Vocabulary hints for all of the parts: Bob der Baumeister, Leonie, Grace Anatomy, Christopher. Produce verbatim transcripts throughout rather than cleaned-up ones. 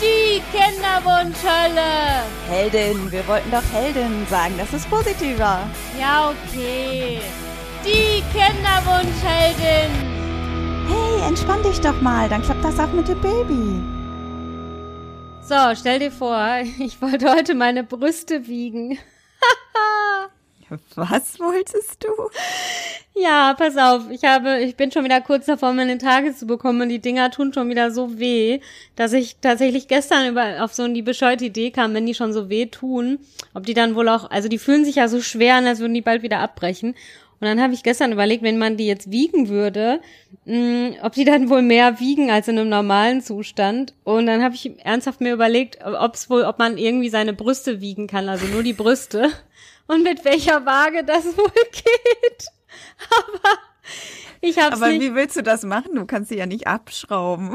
Die Kinderwunschhölle! Heldin, wir wollten doch Heldin sagen, das ist positiver. Ja, okay. Die Kinderwunschheldin! Hey, entspann dich doch mal, dann klappt das auch mit dem Baby. So, stell dir vor, ich wollte heute meine Brüste wiegen. Was wolltest du? Ja, pass auf, ich habe, ich bin schon wieder kurz davor, meine Tage zu bekommen und die Dinger tun schon wieder so weh, dass ich tatsächlich gestern über, auf so eine bescheuerte Idee kam, wenn die schon so weh tun, ob die dann wohl auch, also die fühlen sich ja so schwer an, als würden die bald wieder abbrechen. Und dann habe ich gestern überlegt, wenn man die jetzt wiegen würde, mh, ob die dann wohl mehr wiegen als in einem normalen Zustand. Und dann habe ich ernsthaft mir überlegt, ob's wohl, ob man irgendwie seine Brüste wiegen kann, also nur die Brüste. Und mit welcher Waage das wohl geht. Aber ich hab's Aber nicht. Wie willst du das machen? Du kannst sie ja nicht abschrauben.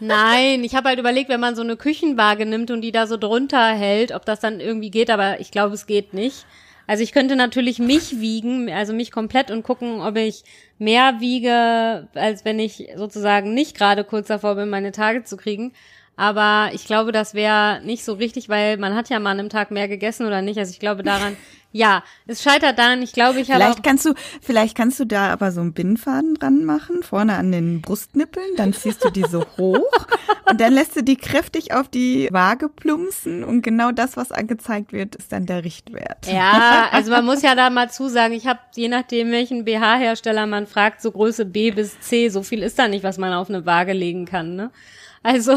Nein, ich habe halt überlegt, wenn man so eine Küchenwaage nimmt und die da so drunter hält, ob das dann irgendwie geht, aber ich glaube, es geht nicht. Also ich könnte natürlich mich wiegen, also mich komplett und gucken, ob ich mehr wiege, als wenn ich sozusagen nicht gerade kurz davor bin, meine Tage zu kriegen. Aber ich glaube, das wäre nicht so richtig, weil man hat ja mal an einem Tag mehr gegessen oder nicht. Also ich glaube daran, ja, es scheitert daran. Ich glaube, ich habe vielleicht auch kannst du, vielleicht kannst du da aber so einen Bindfaden dran machen, vorne an den Brustnippeln. Dann ziehst du die so hoch und dann lässt du die kräftig auf die Waage plumpsen. Und genau das, was angezeigt wird, ist dann der Richtwert. Ja, also man muss ja da mal zusagen, ich habe, je nachdem, welchen B H-Hersteller man fragt, so Größe B bis C, so viel ist da nicht, was man auf eine Waage legen kann, ne? Also,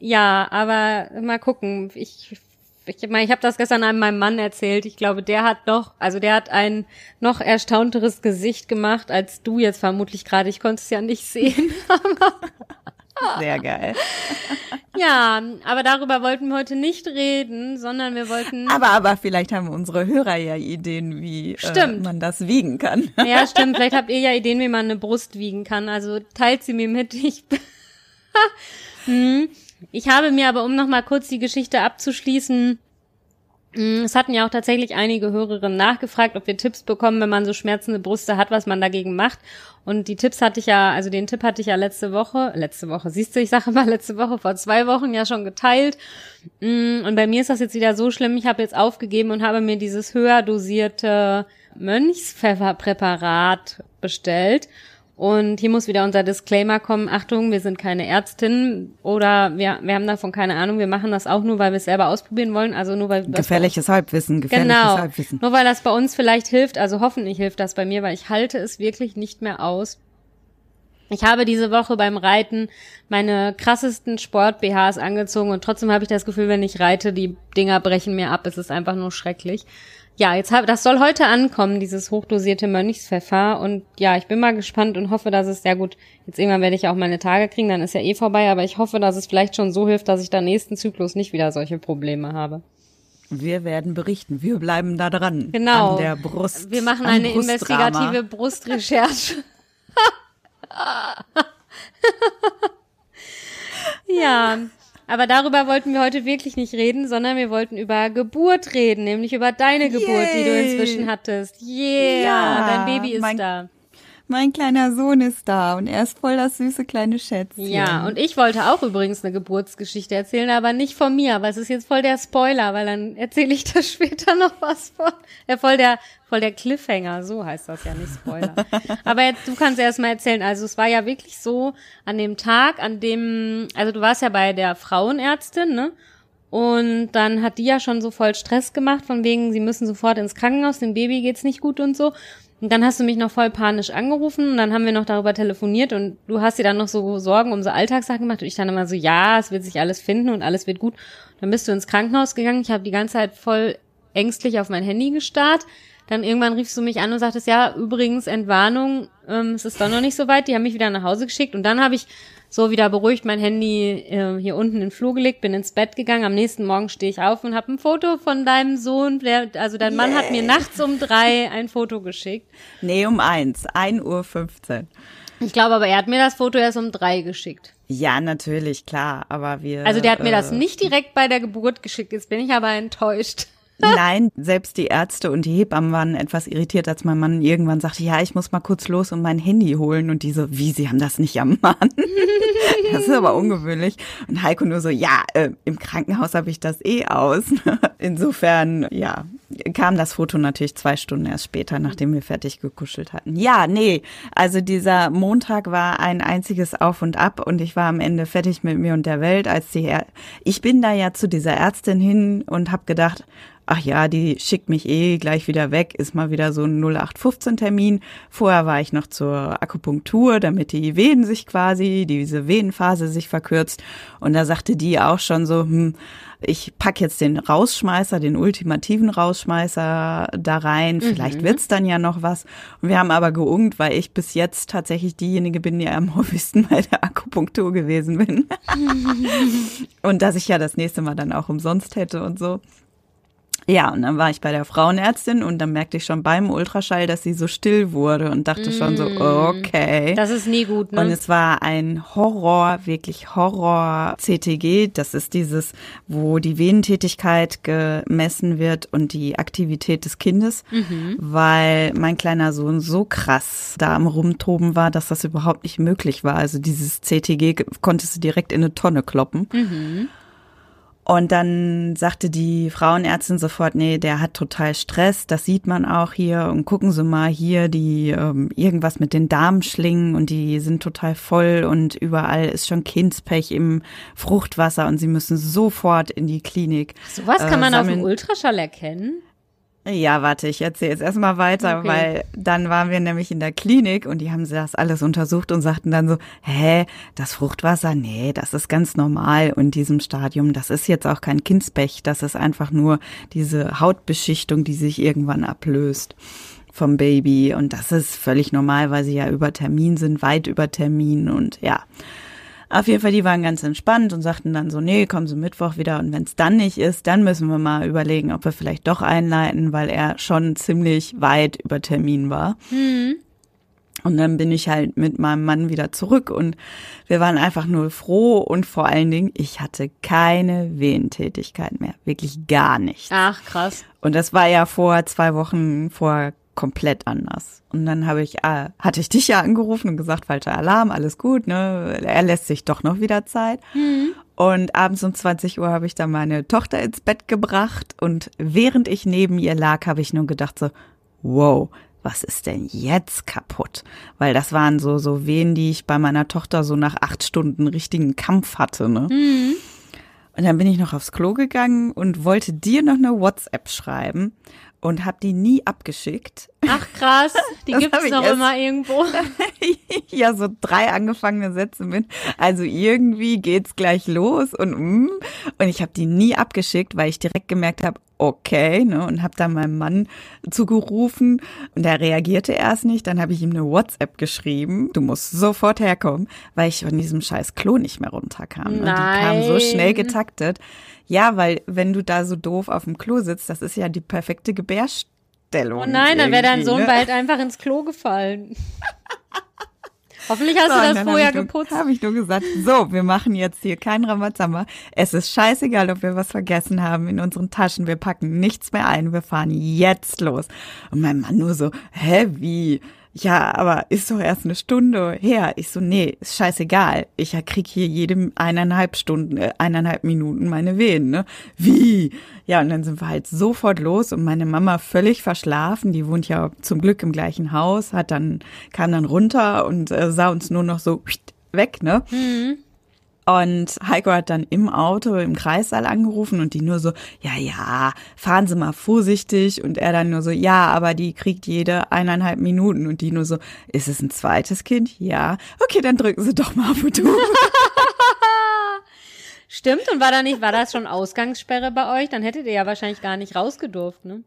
ja, aber mal gucken. Ich ich meine, ich habe das gestern einem meinem Mann erzählt. Ich glaube, der hat noch, also der hat ein noch erstaunteres Gesicht gemacht, als du jetzt vermutlich gerade. Ich konnte es ja nicht sehen. Sehr geil. Ja, aber darüber wollten wir heute nicht reden, sondern wir wollten... Aber aber vielleicht haben unsere Hörer ja Ideen, wie äh, man das wiegen kann. Ja, stimmt. Vielleicht habt ihr ja Ideen, wie man eine Brust wiegen kann. Also teilt sie mir mit. Ich, ich habe mir aber, um nochmal kurz die Geschichte abzuschließen, es hatten ja auch tatsächlich einige Hörerinnen nachgefragt, ob wir Tipps bekommen, wenn man so schmerzende Brüste hat, was man dagegen macht. Und die Tipps hatte ich ja, also den Tipp hatte ich ja letzte Woche, letzte Woche, siehst du, ich sage mal letzte Woche, vor zwei Wochen ja schon geteilt. Und bei mir ist das jetzt wieder so schlimm, ich habe jetzt aufgegeben und habe mir dieses höher dosierte Mönchspfefferpräparat bestellt. Und hier muss wieder unser Disclaimer kommen. Achtung, wir sind keine Ärztin oder wir, wir haben davon keine Ahnung. Wir machen das auch nur, weil wir es selber ausprobieren wollen. Also nur weil gefährliches Halbwissen, gefährliches genau, Halbwissen. Nur weil das bei uns vielleicht hilft, also hoffentlich hilft das bei mir, weil ich halte es wirklich nicht mehr aus. Ich habe diese Woche beim Reiten meine krassesten Sport-B Hs angezogen und trotzdem habe ich das Gefühl, wenn ich reite, die Dinger brechen mir ab. Es ist einfach nur schrecklich. Ja, jetzt hab, das soll heute ankommen, dieses hochdosierte Mönchspfeffer. Und ja, ich bin mal gespannt und hoffe, dass es, ja gut, jetzt irgendwann werde ich ja auch meine Tage kriegen, dann ist ja eh vorbei, aber ich hoffe, dass es vielleicht schon so hilft, dass ich dann nächsten Zyklus nicht wieder solche Probleme habe. Wir werden berichten, wir bleiben da dran. Genau. An der Brust. Wir machen eine Brustdrama. Investigative Brustrecherche. Ja. Aber darüber wollten wir heute wirklich nicht reden, sondern wir wollten über Geburt reden, nämlich über deine Geburt, Yay. Die du inzwischen hattest. Yeah, ja, dein Baby ist mein, da. Mein kleiner Sohn ist da und er ist voll das süße kleine Schätzchen. Ja, und ich wollte auch übrigens eine Geburtsgeschichte erzählen, aber nicht von mir, aber es ist jetzt voll der Spoiler, weil dann erzähle ich da später noch was von. Ja, voll der, voll der Cliffhanger, so heißt das ja, nicht Spoiler. Aber jetzt, du kannst erst mal erzählen, also es war ja wirklich so an dem Tag, an dem, also du warst ja bei der Frauenärztin, ne? Und dann hat die ja schon so voll Stress gemacht, von wegen, sie müssen sofort ins Krankenhaus, dem Baby geht's nicht gut und so. Und dann hast du mich noch voll panisch angerufen und dann haben wir noch darüber telefoniert und du hast dir dann noch so Sorgen um so Alltagssachen gemacht und ich dann immer so, ja, es wird sich alles finden und alles wird gut. Dann bist du ins Krankenhaus gegangen, ich habe die ganze Zeit voll ängstlich auf mein Handy gestarrt. Dann irgendwann riefst du mich an und sagtest, ja, übrigens, Entwarnung, ähm, es ist doch noch nicht so weit, die haben mich wieder nach Hause geschickt. Und dann habe ich so wieder beruhigt mein Handy äh, hier unten in den Flur gelegt, bin ins Bett gegangen. Am nächsten Morgen stehe ich auf und habe ein Foto von deinem Sohn, der, also dein Mann yeah. hat mir nachts um drei ein Foto geschickt. Nee, um eins, ein Uhr fünfzehn. Ich glaube aber, er hat mir das Foto erst um drei geschickt. Ja, natürlich, klar, aber wir... Also der hat mir äh, das nicht direkt bei der Geburt geschickt, jetzt bin ich aber enttäuscht. Nein, selbst die Ärzte und die Hebammen waren etwas irritiert, als mein Mann irgendwann sagte, ja, ich muss mal kurz los und mein Handy holen. Und die so, wie, Sie haben das nicht am Mann? Das ist aber ungewöhnlich. Und Heiko nur so, ja, äh, im Krankenhaus habe ich das eh aus. Insofern, ja, kam das Foto natürlich zwei Stunden erst später, nachdem wir fertig gekuschelt hatten. Ja, nee, also dieser Montag war ein einziges Auf und Ab und ich war am Ende fertig mit mir und der Welt. Als die Her- Ich bin da ja zu dieser Ärztin hin und habe gedacht, ach ja, die schickt mich eh gleich wieder weg, ist mal wieder so ein null acht fünfzehn Termin. Vorher war ich noch zur Akupunktur, damit die Venen sich quasi, diese Venenphase sich verkürzt. Und da sagte die auch schon so, hm, ich pack jetzt den Rausschmeißer, den ultimativen Rausschmeißer da rein, vielleicht mhm. wird's dann ja noch was. Und wir haben aber geungt, weil ich bis jetzt tatsächlich diejenige bin, die am häufigsten bei der Akupunktur gewesen bin. Und dass ich ja das nächste Mal dann auch umsonst hätte und so. Ja, und dann war ich bei der Frauenärztin und dann merkte ich schon beim Ultraschall, dass sie so still wurde und dachte mm, schon so, okay. Das ist nie gut, ne? Und es war ein Horror, wirklich Horror-C T G. Das ist dieses, wo die Venentätigkeit gemessen wird und die Aktivität des Kindes, mhm. weil mein kleiner Sohn so krass da am Rumtoben war, dass das überhaupt nicht möglich war. Also dieses C T G konntest du direkt in eine Tonne kloppen. Mhm. Und dann sagte die Frauenärztin sofort, nee, der hat total Stress, das sieht man auch hier. Und gucken Sie mal hier, die ähm, irgendwas mit den Darmschlingen und die sind total voll und überall ist schon Kindspech im Fruchtwasser und Sie müssen sofort in die Klinik. Sowas kann äh, man auf dem Ultraschall erkennen? Ja, warte, ich erzähle jetzt erstmal weiter, okay. Weil dann waren wir nämlich in der Klinik und die haben das alles untersucht und sagten dann so, hä, das Fruchtwasser, nee, das ist ganz normal in diesem Stadium, das ist jetzt auch kein Kindspech, das ist einfach nur diese Hautbeschichtung, die sich irgendwann ablöst vom Baby und das ist völlig normal, weil sie ja über Termin sind, weit über Termin und ja. Auf jeden Fall, die waren ganz entspannt und sagten dann so, nee, kommen Sie Mittwoch wieder und wenn es dann nicht ist, dann müssen wir mal überlegen, ob wir vielleicht doch einleiten, weil er schon ziemlich weit über Termin war. Mhm. Und dann bin ich halt mit meinem Mann wieder zurück und wir waren einfach nur froh und vor allen Dingen, ich hatte keine Wehentätigkeit mehr, wirklich gar nichts. Ach, krass. Und das war ja vor zwei Wochen, vor komplett anders. Und dann habe ich, äh, hatte ich dich ja angerufen und gesagt, falscher Alarm, alles gut, ne? Er lässt sich doch noch wieder Zeit. Mhm. Und abends um zwanzig Uhr habe ich dann meine Tochter ins Bett gebracht und während ich neben ihr lag, habe ich nur gedacht so, wow, was ist denn jetzt kaputt? Weil das waren so, so Wehen, die ich bei meiner Tochter so nach acht Stunden richtigen Kampf hatte, ne? Mhm. Und dann bin ich noch aufs Klo gegangen und wollte dir noch eine WhatsApp schreiben. Und habe die nie abgeschickt. Ach krass, die gibt's noch immer irgendwo. Ja, so drei angefangene Sätze mit, also irgendwie geht's gleich los und mm, und ich habe die nie abgeschickt, weil ich direkt gemerkt habe, okay, ne, und habe dann meinem Mann zugerufen und er reagierte erst nicht, dann habe ich ihm eine WhatsApp geschrieben, du musst sofort herkommen, weil ich von diesem scheiß Klo nicht mehr runterkam. Nein. Und die kam so schnell getaktet. Ja, weil wenn du da so doof auf dem Klo sitzt, das ist ja die perfekte Gebärstellung. Oh nein, dann wäre dein Sohn, ne, bald einfach ins Klo gefallen. Hoffentlich hast so, du das vorher hab geputzt. Habe ich nur gesagt, so, wir machen jetzt hier keinen Ramazamba. Es ist scheißegal, ob wir was vergessen haben in unseren Taschen. Wir packen nichts mehr ein, wir fahren jetzt los. Und mein Mann nur so, hä, wie? Ja, aber ist doch erst eine Stunde her. Ich so, nee, ist scheißegal. Ich krieg hier jede eineinhalb Stunden, äh, eineinhalb Minuten meine Wehen, ne? Wie? Ja, und dann sind wir halt sofort los und meine Mama völlig verschlafen. Die wohnt ja zum Glück im gleichen Haus, hat dann, kam dann runter und äh, sah uns nur noch so weg, ne? Mhm. Und Heiko hat dann im Auto im Kreissaal angerufen und die nur so, ja, ja, fahren Sie mal vorsichtig. Und er dann nur so, ja, aber die kriegt jede eineinhalb Minuten. Und die nur so, ist es ein zweites Kind? Ja. Okay, dann drücken Sie doch mal auf den Tube. Stimmt, und war da nicht, war das schon Ausgangssperre bei euch? Dann hättet ihr ja wahrscheinlich gar nicht rausgedurft, ne?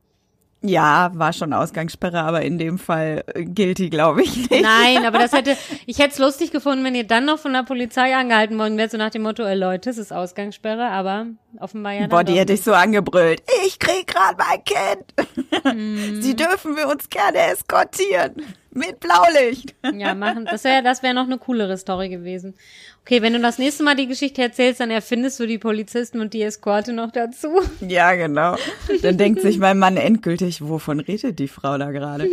Ja, war schon Ausgangssperre, aber in dem Fall gilt die, glaube ich, nicht. Nein, aber das hätte, ich hätte es lustig gefunden, wenn ihr dann noch von der Polizei angehalten worden wärt, so nach dem Motto, ey Leute, es ist Ausgangssperre, aber offenbar ja nicht. Boah, die hätte ich so angebrüllt, ich krieg gerade mein Kind. Mhm. Sie dürfen wir uns gerne eskortieren. mit Blaulicht. Ja, machen. Das wäre das wäre noch eine coolere Story gewesen. Okay, wenn du das nächste Mal die Geschichte erzählst, dann erfindest du die Polizisten und die Eskorte noch dazu. Ja, genau. Dann denkt sich mein Mann endgültig, wovon redet die Frau da gerade?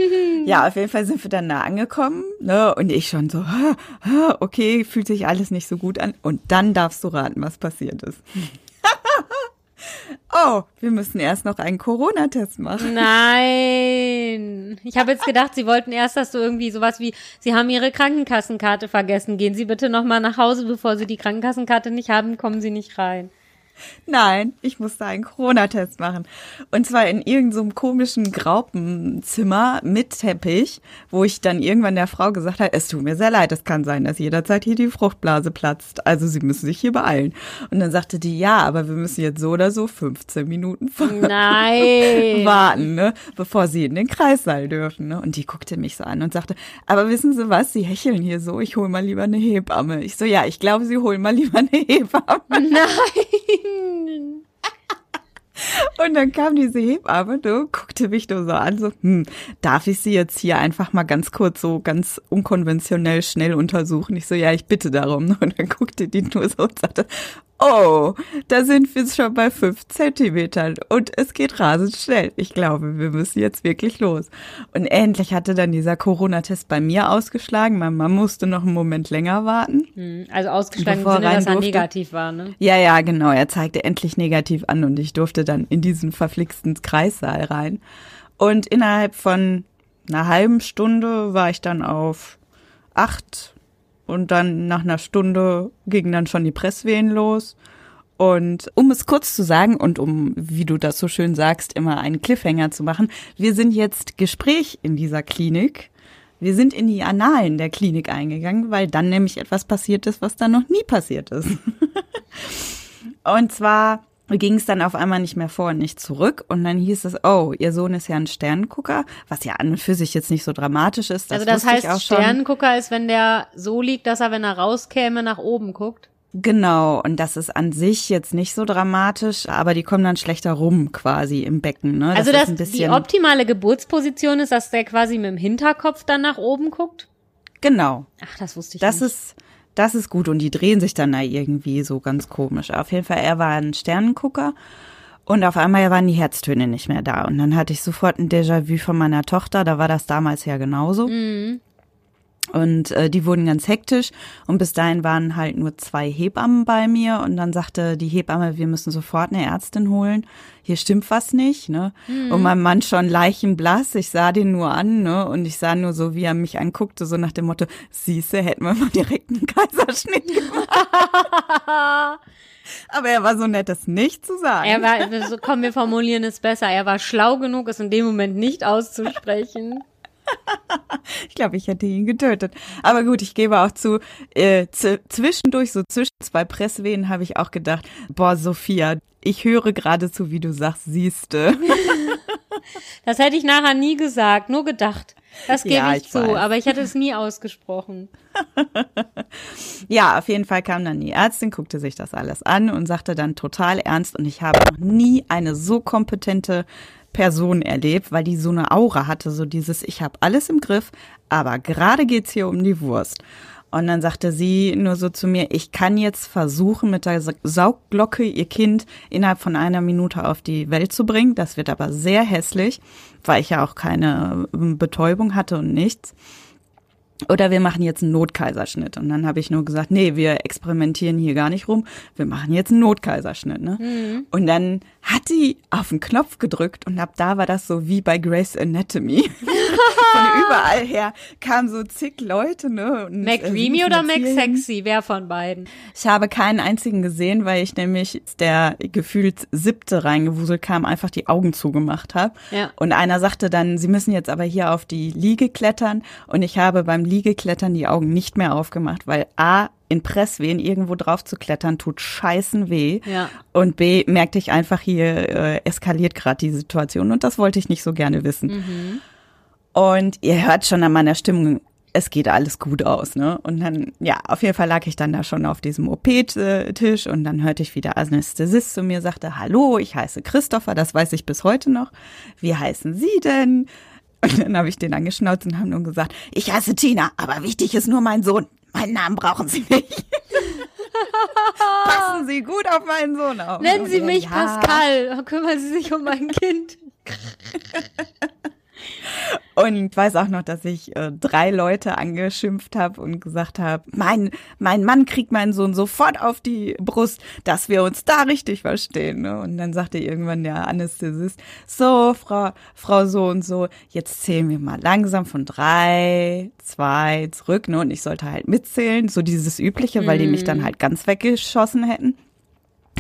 Ja, auf jeden Fall sind wir dann da angekommen, ne? Und ich schon so, okay, fühlt sich alles nicht so gut an. Und dann darfst du raten, was passiert ist. Oh, wir müssen erst noch einen Corona-Test machen. Nein. Ich habe jetzt gedacht, sie wollten erst, dass du irgendwie sowas wie, sie haben ihre Krankenkassenkarte vergessen. Gehen Sie bitte nochmal nach Hause, bevor Sie die Krankenkassenkarte nicht haben, kommen Sie nicht rein. Nein, ich musste einen Corona-Test machen. Und zwar in irgendeinem so komischen Graupenzimmer mit Teppich, wo ich dann irgendwann der Frau gesagt habe, es tut mir sehr leid, es kann sein, dass jederzeit hier die Fruchtblase platzt. Also Sie müssen sich hier beeilen. Und dann sagte die, ja, aber wir müssen jetzt so oder so fünfzehn Minuten Nein. warten, ne, bevor Sie in den Kreissaal dürfen. Ne? Und die guckte mich so an und sagte, aber wissen Sie was, Sie hecheln hier so, ich hole mal lieber eine Hebamme. Ich so, ja, ich glaube, Sie holen mal lieber eine Hebamme. Nein. Und dann kam diese Hebamme, ne, guckte mich nur so an, so, hm, darf ich sie jetzt hier einfach mal ganz kurz so ganz unkonventionell schnell untersuchen? Ich so, ja, ich bitte darum. Und dann guckte die nur so und sagte, oh, da sind wir schon bei fünf Zentimetern und es geht rasend schnell. Ich glaube, wir müssen jetzt wirklich los. Und endlich hatte dann dieser Corona-Test bei mir ausgeschlagen. Meine Mama musste noch einen Moment länger warten. Also ausgeschlagen im Sinne, dass er negativ war, ne? Ja, ja, genau. Er zeigte endlich negativ an und ich durfte dann in diesen verflixten Kreissaal rein. Und innerhalb von einer halben Stunde war ich dann auf acht. Und dann nach einer Stunde gingen dann schon die Presswehen los. Und um es kurz zu sagen und um, wie du das so schön sagst, immer einen Cliffhanger zu machen, wir sind jetzt Gespräch in dieser Klinik. Wir sind in die Annalen der Klinik eingegangen, weil dann nämlich etwas passiert ist, was dann noch nie passiert ist. Und zwar ging es dann auf einmal nicht mehr vor und nicht zurück. Und dann hieß es, oh, ihr Sohn ist ja ein Sternengucker, was ja an und für sich jetzt nicht so dramatisch ist. Das also das heißt, Sternengucker ist, wenn der so liegt, dass er, wenn er rauskäme, nach oben guckt? Genau, und das ist an sich jetzt nicht so dramatisch, aber die kommen dann schlechter rum quasi im Becken. Ne? Das also dass ist ein bisschen die optimale Geburtsposition ist, dass der quasi mit dem Hinterkopf dann nach oben guckt? Genau. Ach, das wusste ich das nicht. Ist Das ist gut und die drehen sich dann da irgendwie so ganz komisch. Auf jeden Fall, er war ein Sternengucker und auf einmal waren die Herztöne nicht mehr da. Und dann hatte ich sofort ein Déjà-vu von meiner Tochter, da war das damals ja genauso. Mhm. Und äh, die wurden ganz hektisch und bis dahin waren halt nur zwei Hebammen bei mir und dann sagte die Hebamme, wir müssen sofort eine Ärztin holen, hier stimmt was nicht, ne? Mhm. Und mein Mann schon leichenblass, ich sah den nur an, ne? Und ich sah nur so, wie er mich anguckte, so nach dem Motto, siehste, hätten wir mal direkt einen Kaiserschnitt gemacht. Aber er war so nett, das nicht zu sagen. Er war, so, komm, wir formulieren es besser, er war schlau genug, es in dem Moment nicht auszusprechen. Ich glaube, ich hätte ihn getötet. Aber gut, ich gebe auch zu, äh, z- zwischendurch, so zwischen zwei Presswehen, habe ich auch gedacht, boah, Sophia, ich höre geradezu, wie du sagst, siehste. Das hätte ich nachher nie gesagt, nur gedacht. Das gebe ja, ich, ich zu, weiß. Aber ich hätte es nie ausgesprochen. Ja, auf jeden Fall kam dann die Ärztin, guckte sich das alles an und sagte dann total ernst, und ich habe noch nie eine so kompetente Person erlebt, weil die so eine Aura hatte, so dieses, ich habe alles im Griff, aber gerade geht's hier um die Wurst. Und dann sagte sie nur so zu mir, ich kann jetzt versuchen, mit der Saugglocke ihr Kind innerhalb von einer Minute auf die Welt zu bringen. Das wird aber sehr hässlich, weil ich ja auch keine Betäubung hatte und nichts. Oder wir machen jetzt einen Notkaiserschnitt. Und dann habe ich nur gesagt, nee, wir experimentieren hier gar nicht rum. Wir machen jetzt einen Notkaiserschnitt. Ne? Mhm. Und dann hat die auf den Knopf gedrückt und ab da war das so wie bei Grace Anatomy. Von überall her kamen so zig Leute. Ne? McDreamy äh, oder McSexy, wer von beiden? Ich habe keinen einzigen gesehen, weil ich nämlich der gefühlt siebte reingewuselt kam, einfach die Augen zugemacht habe. Ja. Und einer sagte dann, sie müssen jetzt aber hier auf die Liege klettern. Und ich habe beim Liegeklettern die Augen nicht mehr aufgemacht, weil A, in Presswehen irgendwo drauf zu klettern, tut scheißen weh. Ja. Und B, merkte ich einfach, hier äh, eskaliert gerade die Situation und das wollte ich nicht so gerne wissen. Mhm. Und ihr hört schon an meiner Stimmung, es geht alles gut aus, ne? Und dann, ja, auf jeden Fall lag ich dann da schon auf diesem O P-Tisch und dann hörte ich, wie der Anästhesist zu mir sagte, hallo, ich heiße Christopher, das weiß ich bis heute noch. Wie heißen Sie denn? Und dann habe ich den angeschnauzt und haben nun gesagt, ich heiße Tina, aber wichtig ist nur mein Sohn. Meinen Namen brauchen Sie nicht. Passen Sie gut auf meinen Sohn auf. Nennen Sie mich ja. Pascal. Kümmern Sie sich um mein Kind. Und ich weiß auch noch, dass ich äh, drei Leute angeschimpft habe und gesagt habe, mein, mein Mann kriegt meinen Sohn sofort auf die Brust, dass wir uns da richtig verstehen. Ne? Und dann sagte irgendwann der Anästhesist, so, Frau, Frau so und so, jetzt zählen wir mal langsam von drei, zwei zurück. Ne? Und ich sollte halt mitzählen, so dieses Übliche, weil die mich dann halt ganz weggeschossen hätten.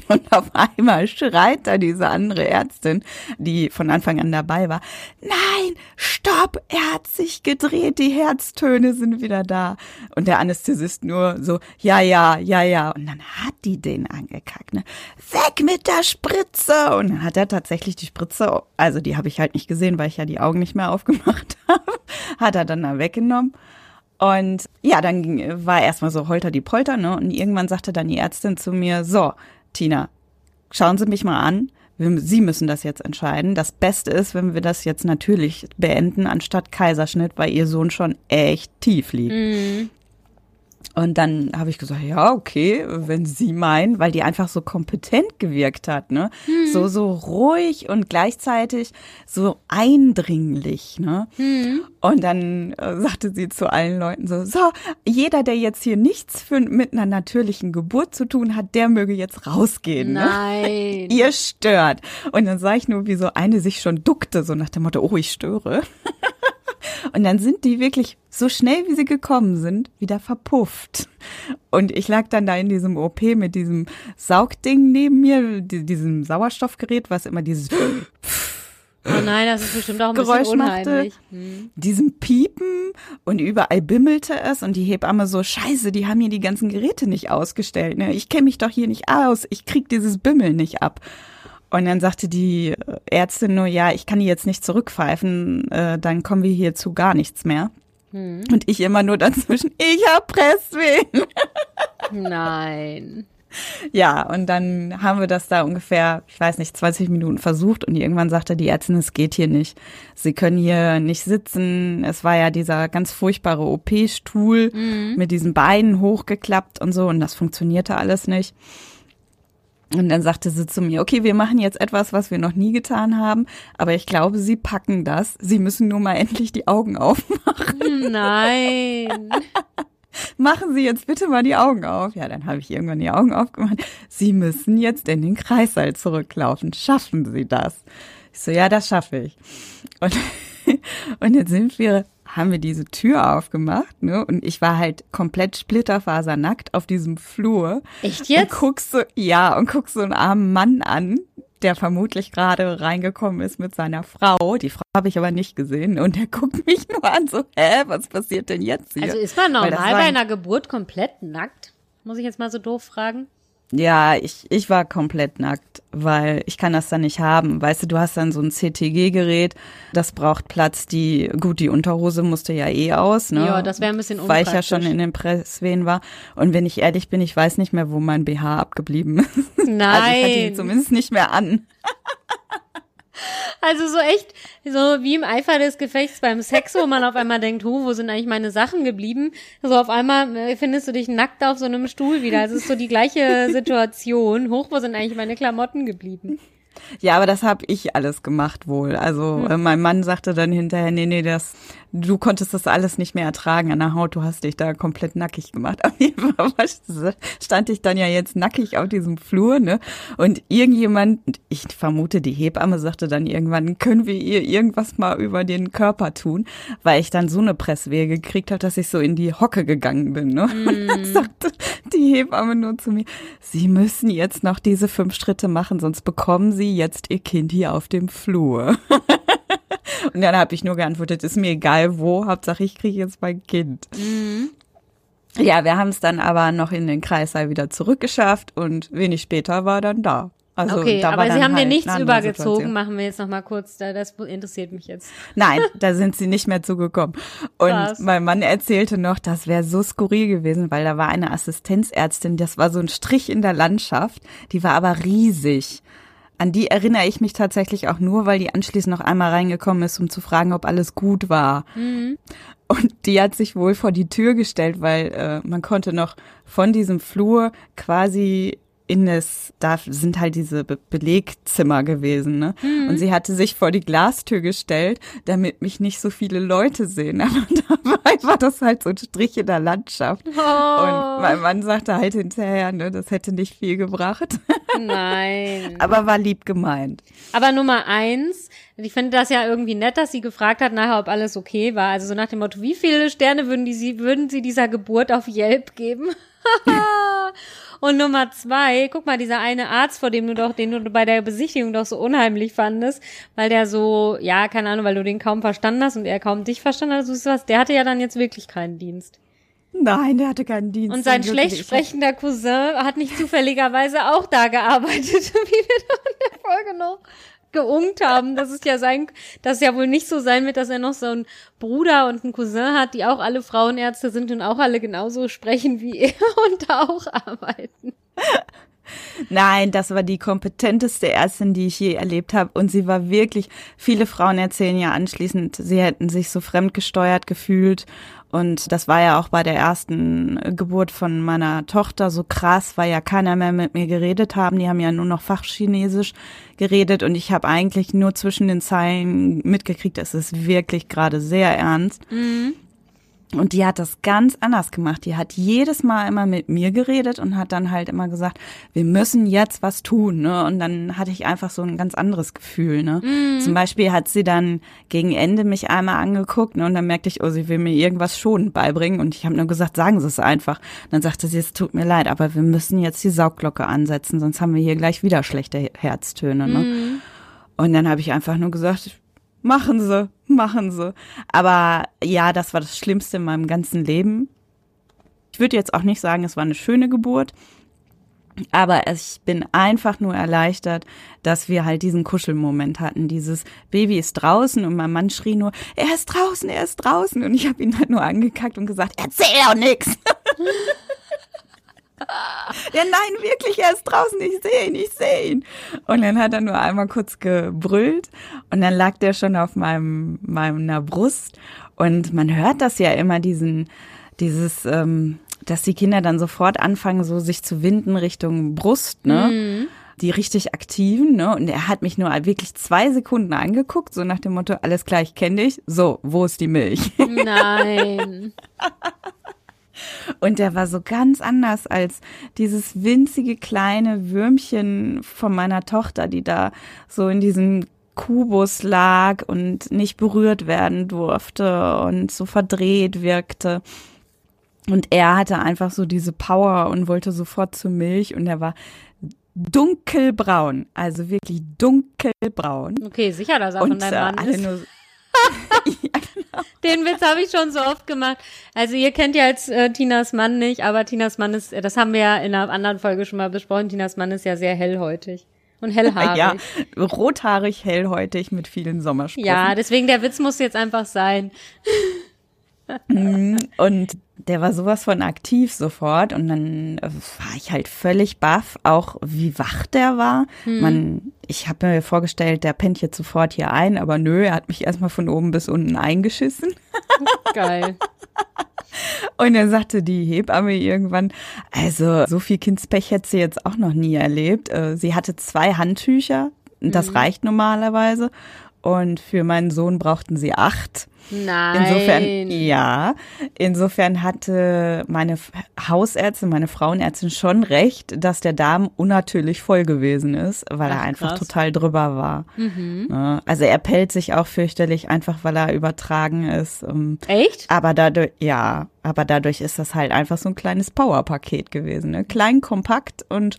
Und auf einmal schreit da diese andere Ärztin, die von Anfang an dabei war, nein, stopp, er hat sich gedreht, die Herztöne sind wieder da. Und der Anästhesist nur so, ja, ja, ja, ja. Und dann hat die den angekackt, ne? Weg mit der Spritze! Und dann hat er tatsächlich die Spritze, also die habe ich halt nicht gesehen, weil ich ja die Augen nicht mehr aufgemacht habe, hat er dann da weggenommen. Und ja, dann war erstmal so holter die Polter, ne? Und irgendwann sagte dann die Ärztin zu mir, so, Tina, schauen Sie mich mal an. Sie müssen das jetzt entscheiden. Das Beste ist, wenn wir das jetzt natürlich beenden, anstatt Kaiserschnitt, weil Ihr Sohn schon echt tief liegt. Mhm. Und dann habe ich gesagt, ja, okay, wenn Sie meinen, weil die einfach so kompetent gewirkt hat, ne? Mhm. So, so ruhig und gleichzeitig so eindringlich, ne? Mhm. Und dann äh, sagte sie zu allen Leuten so, so, jeder, der jetzt hier nichts für, mit einer natürlichen Geburt zu tun hat, der möge jetzt rausgehen, ne? Nein. Ihr stört. Und dann sah ich nur, wie so eine sich schon duckte, so nach dem Motto, oh, ich störe. Und dann sind die wirklich so schnell, wie sie gekommen sind, wieder verpufft. Und ich lag dann da in diesem O P mit diesem Saugding neben mir, diesem Sauerstoffgerät, was immer dieses Oh nein, das ist bestimmt auch ein Geräusch bisschen unheimlich. Machte, hm. diesem Piepen und überall bimmelte es und die Hebamme so, scheiße, die haben hier die ganzen Geräte nicht ausgestellt. Ne? Ich kenne mich doch hier nicht aus, ich krieg dieses Bimmeln nicht ab. Und dann sagte die Ärztin nur, ja, ich kann die jetzt nicht zurückpfeifen, äh, dann kommen wir hier zu gar nichts mehr. Hm. Und ich immer nur dazwischen, ich hab Presswehen. Nein. Ja, und dann haben wir das da ungefähr, ich weiß nicht, zwanzig Minuten versucht und irgendwann sagte die Ärztin, es geht hier nicht. Sie können hier nicht sitzen. Es war ja dieser ganz furchtbare O P-Stuhl mhm. mit diesen Beinen hochgeklappt und so und das funktionierte alles nicht. Und dann sagte sie zu mir, okay, wir machen jetzt etwas, was wir noch nie getan haben, aber ich glaube, Sie packen das. Sie müssen nur mal endlich die Augen aufmachen. Nein. Machen Sie jetzt bitte mal die Augen auf. Ja, dann habe ich irgendwann die Augen aufgemacht. Sie müssen jetzt in den Kreissaal zurücklaufen. Schaffen Sie das? Ich so, ja, das schaffe ich. Und, und jetzt sind wir... haben wir diese Tür aufgemacht, ne? Und ich war halt komplett splitterfasernackt auf diesem Flur. Echt jetzt? Und guckst so, ja, und guckst so einen armen Mann an, der vermutlich gerade reingekommen ist mit seiner Frau. Die Frau habe ich aber nicht gesehen. Und der guckt mich nur an, so, hä, was passiert denn jetzt hier? Also ist man normal bei einer Geburt komplett nackt? Muss ich jetzt mal so doof fragen? Ja, ich, ich war komplett nackt, weil ich kann das dann nicht haben. Weißt du, du hast dann so ein C T G-Gerät, das braucht Platz, die, gut, die Unterhose musste ja eh aus, ne? Ja, das wäre ein bisschen unpraktisch. Weil ich ja schon in den Presswehen war. Und wenn ich ehrlich bin, ich weiß nicht mehr, wo mein B H abgeblieben ist. Nein. Also ich hatte ihn zumindest nicht mehr an. Also so echt, so wie im Eifer des Gefechts beim Sex, wo man auf einmal denkt, hu, wo sind eigentlich meine Sachen geblieben? So auf einmal findest du dich nackt auf so einem Stuhl wieder. Es ist so die gleiche Situation. Hoch, wo sind eigentlich meine Klamotten geblieben? Ja, aber das habe ich alles gemacht wohl. Also hm. mein Mann sagte dann hinterher, nee, nee, das, du konntest das alles nicht mehr ertragen an der Haut. Du hast dich da komplett nackig gemacht. Auf jeden Fall stand ich dann ja jetzt nackig auf diesem Flur, ne? Und irgendjemand, ich vermute die Hebamme, sagte dann irgendwann, können wir ihr irgendwas mal über den Körper tun? Weil ich dann so eine Presswehe gekriegt habe, dass ich so in die Hocke gegangen bin, ne? Hm. Und dann sagte die Hebamme nur zu mir, Sie müssen jetzt noch diese fünf Schritte machen, sonst bekommen Sie jetzt ihr Kind hier auf dem Flur. Und dann habe ich nur geantwortet, ist mir egal wo, Hauptsache ich kriege jetzt mein Kind. Mhm. Ja, wir haben es dann aber noch in den Kreißsaal wieder zurückgeschafft und wenig später war dann da. Also, okay, da aber sie haben halt dir nichts übergezogen, Situation. Machen wir jetzt noch mal kurz, das interessiert mich jetzt. Nein, da sind sie nicht mehr zugekommen. Und krass. Mein Mann erzählte noch, das wäre so skurril gewesen, weil da war eine Assistenzärztin, das war so ein Strich in der Landschaft, die war aber riesig. An die erinnere ich mich tatsächlich auch nur, weil die anschließend noch einmal reingekommen ist, um zu fragen, ob alles gut war. Mhm. Und die hat sich wohl vor die Tür gestellt, weil äh, man konnte noch von diesem Flur quasi in das, da sind halt diese Be- Belegzimmer gewesen, ne? Mhm. Und sie hatte sich vor die Glastür gestellt, damit mich nicht so viele Leute sehen. Aber dabei war das halt so ein Strich in der Landschaft. Oh. Und mein Mann sagte halt hinterher, ne, das hätte nicht viel gebracht. Nein. Aber war lieb gemeint. Aber Nummer eins, ich finde das ja irgendwie nett, dass sie gefragt hat nachher, ob alles okay war. Also so nach dem Motto, wie viele Sterne würden die, würden sie dieser Geburt auf Yelp geben? Und Nummer zwei, guck mal, dieser eine Arzt, vor dem du doch, den du bei der Besichtigung doch so unheimlich fandest, weil der so, ja, keine Ahnung, weil du den kaum verstanden hast und er kaum dich verstanden hat, so was, der hatte ja dann jetzt wirklich keinen Dienst. Nein, der hatte keinen Dienst. Und sein schlecht sprechender Cousin hat nicht zufälligerweise auch da gearbeitet, wie wir da in der Folge noch geunkt haben. Das ist ja sein, das ist ja wohl nicht so sein wird, dass er noch so einen Bruder und einen Cousin hat, die auch alle Frauenärzte sind und auch alle genauso sprechen wie er und da auch arbeiten. Nein, das war die kompetenteste Ärztin, die ich je erlebt habe, und sie war wirklich, viele Frauen erzählen ja anschließend, sie hätten sich so fremdgesteuert gefühlt, und das war ja auch bei der ersten Geburt von meiner Tochter so krass, weil ja keiner mehr mit mir geredet haben, die haben ja nur noch Fachchinesisch geredet und ich habe eigentlich nur zwischen den Zeilen mitgekriegt, es ist wirklich gerade sehr ernst. Mhm. Und die hat das ganz anders gemacht. Die hat jedes Mal immer mit mir geredet und hat dann halt immer gesagt, wir müssen jetzt was tun, ne? Und dann hatte ich einfach so ein ganz anderes Gefühl, ne? Mhm. Zum Beispiel hat sie dann gegen Ende mich einmal angeguckt, ne? Und dann merkte ich, oh, sie will mir irgendwas schonend beibringen. Und ich habe nur gesagt, sagen Sie es einfach. Und dann sagte sie, es tut mir leid, aber wir müssen jetzt die Saugglocke ansetzen, sonst haben wir hier gleich wieder schlechte Herztöne, ne? Mhm. Und dann habe ich einfach nur gesagt, machen Sie, machen Sie. Aber ja, das war das Schlimmste in meinem ganzen Leben. Ich würde jetzt auch nicht sagen, es war eine schöne Geburt. Aber ich bin einfach nur erleichtert, dass wir halt diesen Kuschelmoment hatten. Dieses Baby ist draußen und mein Mann schrie nur, er ist draußen, er ist draußen. Und ich habe ihn halt nur angekackt und gesagt, erzähl doch nix. Ja, nein, wirklich, er ist draußen, ich sehe ihn, ich sehe ihn. Und dann hat er nur einmal kurz gebrüllt und dann lag der schon auf meinem, meiner Brust. Und man hört das ja immer, diesen, dieses, ähm, dass die Kinder dann sofort anfangen, so sich zu winden Richtung Brust, ne? Mhm. Die richtig aktiven, ne? Und er hat mich nur wirklich zwei Sekunden angeguckt, so nach dem Motto, alles klar, ich kenne dich, so, wo ist die Milch? Nein. Und der war so ganz anders als dieses winzige kleine Würmchen von meiner Tochter, die da so in diesem Kubus lag und nicht berührt werden durfte und so verdreht wirkte. Und er hatte einfach so diese Power und wollte sofort zur Milch und er war dunkelbraun, also wirklich dunkelbraun. Okay, sicher, da sah von deinem Mann ist. Ja, genau. Den Witz habe ich schon so oft gemacht. Also ihr kennt ja jetzt äh, Tinas Mann nicht, aber Tinas Mann ist, das haben wir ja in einer anderen Folge schon mal besprochen, Tinas Mann ist ja sehr hellhäutig und hellhaarig. Ja, rothaarig, hellhäutig mit vielen Sommersprossen. Ja, deswegen der Witz muss jetzt einfach sein. Und der war sowas von aktiv sofort und dann war ich halt völlig baff, auch wie wach der war. Hm. Man, ich habe mir vorgestellt, der pennt jetzt sofort hier ein, aber nö, er hat mich erstmal von oben bis unten eingeschissen. Geil. Und dann sagte die Hebamme irgendwann, also so viel Kindspech hätte sie jetzt auch noch nie erlebt. Sie hatte zwei Handtücher, das hm. reicht normalerweise. Und für meinen Sohn brauchten sie acht. Nein. Insofern, ja, insofern hatte meine Hausärztin, meine Frauenärztin schon recht, dass der Darm unnatürlich voll gewesen ist, weil Ach, er einfach krass. total drüber war. Mhm. Also er pellt sich auch fürchterlich, einfach weil er übertragen ist. Echt? Aber dadurch, ja, aber dadurch ist das halt einfach so ein kleines Powerpaket gewesen, ne? Klein, kompakt und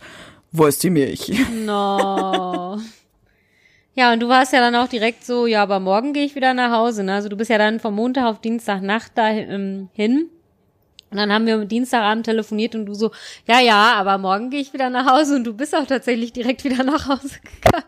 wo ist die Milch? No. Ja, und du warst ja dann auch direkt so, ja, aber morgen gehe ich wieder nach Hause, ne? Also du bist ja dann vom Montag auf Dienstagnacht da ähm, hin. Und dann haben wir am Dienstagabend telefoniert und du so, ja, ja, aber morgen gehe ich wieder nach Hause. Und du bist auch tatsächlich direkt wieder nach Hause gegangen.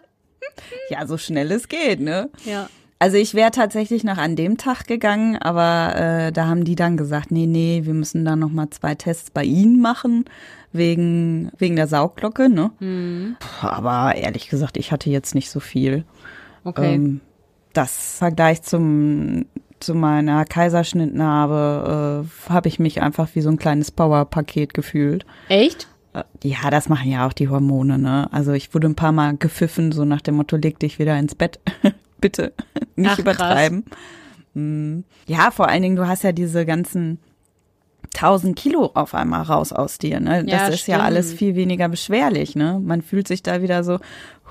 Ja, so schnell es geht, ne? Ja. Also ich wäre tatsächlich noch an dem Tag gegangen, aber äh, da haben die dann gesagt, nee, nee, wir müssen da nochmal zwei Tests bei ihnen machen, wegen, wegen der Saugglocke, ne? Mhm. Aber ehrlich gesagt, ich hatte jetzt nicht so viel. Okay. Ähm, das Vergleich zum, zu meiner Kaiserschnittnarbe äh, habe ich mich einfach wie so ein kleines Powerpaket gefühlt. Echt? Ja, das machen ja auch die Hormone, ne? Also ich wurde ein paar Mal gepfiffen, so nach dem Motto, leg dich wieder ins Bett. Bitte nicht Ach, übertreiben. Krass. Ja, vor allen Dingen, du hast ja diese ganzen tausend Kilo auf einmal raus aus dir. Ne? Das ja, ist stimmt. ja alles viel weniger beschwerlich. Ne? Man fühlt sich da wieder so,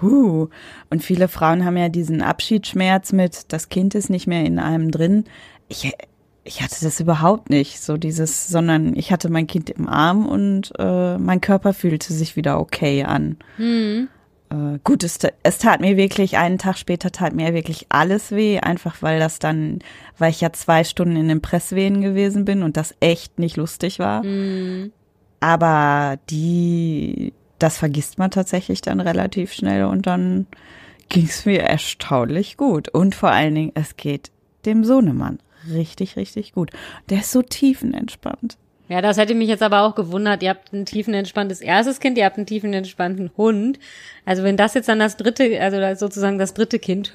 huh. Und viele Frauen haben ja diesen Abschiedsschmerz mit, das Kind ist nicht mehr in einem drin. Ich, ich hatte das überhaupt nicht, so dieses, sondern ich hatte mein Kind im Arm und äh, mein Körper fühlte sich wieder okay an. Mhm. Äh, gut, es, es tat mir wirklich, einen Tag später tat mir wirklich alles weh, einfach weil das dann, weil ich ja zwei Stunden in den Presswehen gewesen bin und das echt nicht lustig war. Mhm. Aber die, das vergisst man tatsächlich dann relativ schnell und dann ging es mir erstaunlich gut. Und vor allen Dingen, es geht dem Sohnemann richtig, richtig gut. Der ist so tiefenentspannt. Ja, das hätte mich jetzt aber auch gewundert. Ihr habt ein tiefenentspanntes erstes Kind, ihr habt einen tiefenentspannten Hund. Also wenn das jetzt dann das dritte, also sozusagen das dritte Kind,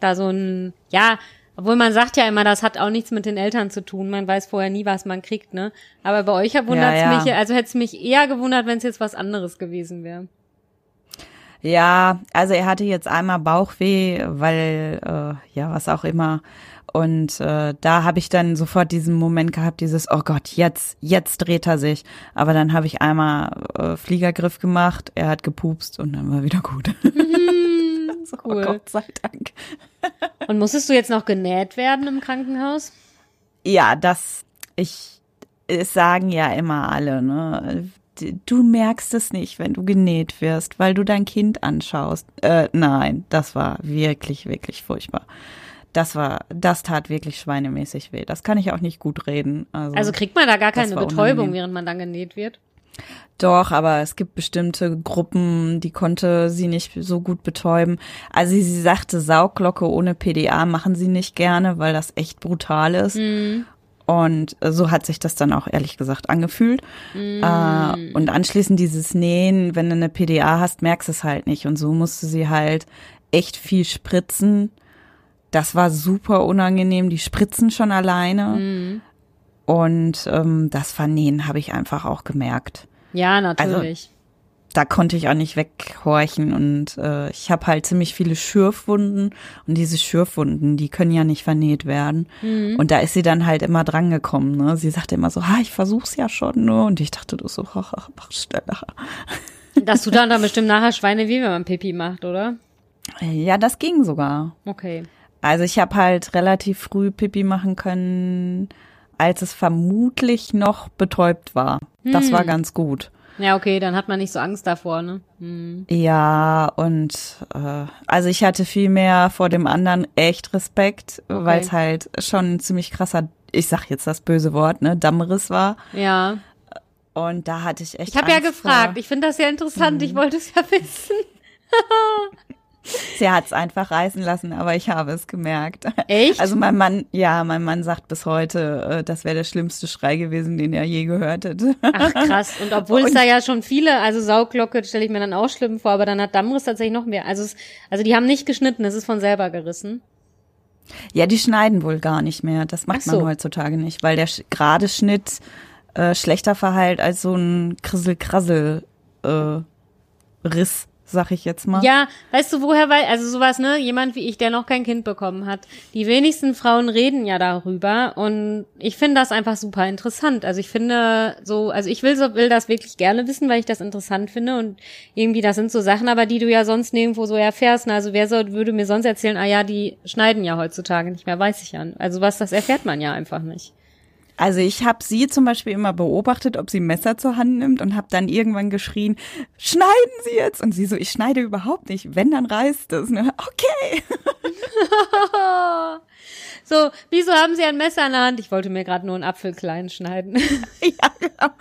da so ein, ja, obwohl man sagt ja immer, das hat auch nichts mit den Eltern zu tun. Man weiß vorher nie, was man kriegt, ne? Aber bei euch wundert's ja, ja. mich, also hätte es mich eher gewundert, wenn es jetzt was anderes gewesen wäre. Ja, also er hatte jetzt einmal Bauchweh, weil, äh, ja, was auch immer. Und äh, da habe ich dann sofort diesen Moment gehabt, dieses, oh Gott, jetzt, jetzt dreht er sich. Aber dann habe ich einmal äh, Fliegergriff gemacht, er hat gepupst und dann war wieder gut. Mhm, so, cool. Oh Gott sei Dank. Und musstest du jetzt noch genäht werden im Krankenhaus? Ja, das, ich, es sagen ja immer alle, ne? Du merkst es nicht, wenn du genäht wirst, weil du dein Kind anschaust. Äh, nein, das war wirklich, wirklich furchtbar. Das war, das tat wirklich schweinemäßig weh. Das kann ich auch nicht gut reden. Also, also kriegt man da gar keine Betäubung, unangenehm. Während man dann genäht wird? Doch, aber es gibt bestimmte Gruppen, die konnte sie nicht so gut betäuben. Also sie, sie sagte, Saugglocke ohne P D A machen sie nicht gerne, weil das echt brutal ist. Mhm. Und so hat sich das dann auch ehrlich gesagt angefühlt. Mm. Äh, und anschließend dieses Nähen, wenn du eine P D A hast, merkst du es halt nicht. Und so musste sie halt echt viel spritzen. Das war super unangenehm, die Spritzen schon alleine. Mm. Und ähm, das Vernähen habe ich einfach auch gemerkt. Ja, natürlich. Also, da konnte ich auch nicht weghorchen und äh, ich habe halt ziemlich viele Schürfwunden und diese Schürfwunden, die können ja nicht vernäht werden. Mhm. Und da ist sie dann halt immer dran gekommen. Ne? Sie sagte immer so, ha, ich versuch's ja schon nur. Und ich dachte so, ach, ach, mach schneller. Dass du dann da bestimmt nachher Schweineweh, wenn man Pipi macht, oder? Ja, das ging sogar. Okay. Also ich habe halt relativ früh Pipi machen können, als es vermutlich noch betäubt war. Mhm. Das war ganz gut. Ja, okay, dann hat man nicht so Angst davor, ne? Hm. Ja, und äh, also ich hatte viel mehr vor dem anderen echt Respekt, okay. Weil es halt schon ein ziemlich krasser, ich sag jetzt das böse Wort, ne, Dammriss war. Ja. Und da hatte ich echt Ich habe ja gefragt, vor. Ich finde das sehr interessant, hm. Ich wollte es ja wissen. Sie hat es einfach reißen lassen, aber ich habe es gemerkt. Echt? Also mein Mann, ja, mein Mann sagt bis heute, das wäre der schlimmste Schrei gewesen, den er je gehört hätte. Ach krass, und obwohl und es da ja schon viele, also Saugglocke stelle ich mir dann auch schlimm vor, aber dann hat Dammriss tatsächlich noch mehr. Also es, also die haben nicht geschnitten, es ist von selber gerissen. Ja, die schneiden wohl gar nicht mehr, das macht so. Man heutzutage nicht, weil der gerade Schnitt äh, schlechter verheilt als so ein Krissel-Krassel äh, Riss. Sag ich jetzt mal. Ja, weißt du, woher, weil, also sowas, ne, jemand wie ich, der noch kein Kind bekommen hat. Die wenigsten Frauen reden ja darüber und ich finde das einfach super interessant. Also ich finde so, also ich will so, will das wirklich gerne wissen, weil ich das interessant finde und irgendwie, das sind so Sachen, aber die du ja sonst nirgendwo so erfährst. Ne? Also wer soll, würde mir sonst erzählen, ah ja, die schneiden ja heutzutage nicht mehr, weiß ich ja. Also was, das erfährt man ja einfach nicht. Also ich habe sie zum Beispiel immer beobachtet, ob sie ein Messer zur Hand nimmt und habe dann irgendwann geschrien, schneiden Sie jetzt! Und sie so, ich schneide überhaupt nicht, wenn, dann reißt es. Ne? Okay. So, wieso haben Sie ein Messer in der Hand? Ich wollte mir gerade nur einen Apfel klein schneiden. Ja, genau.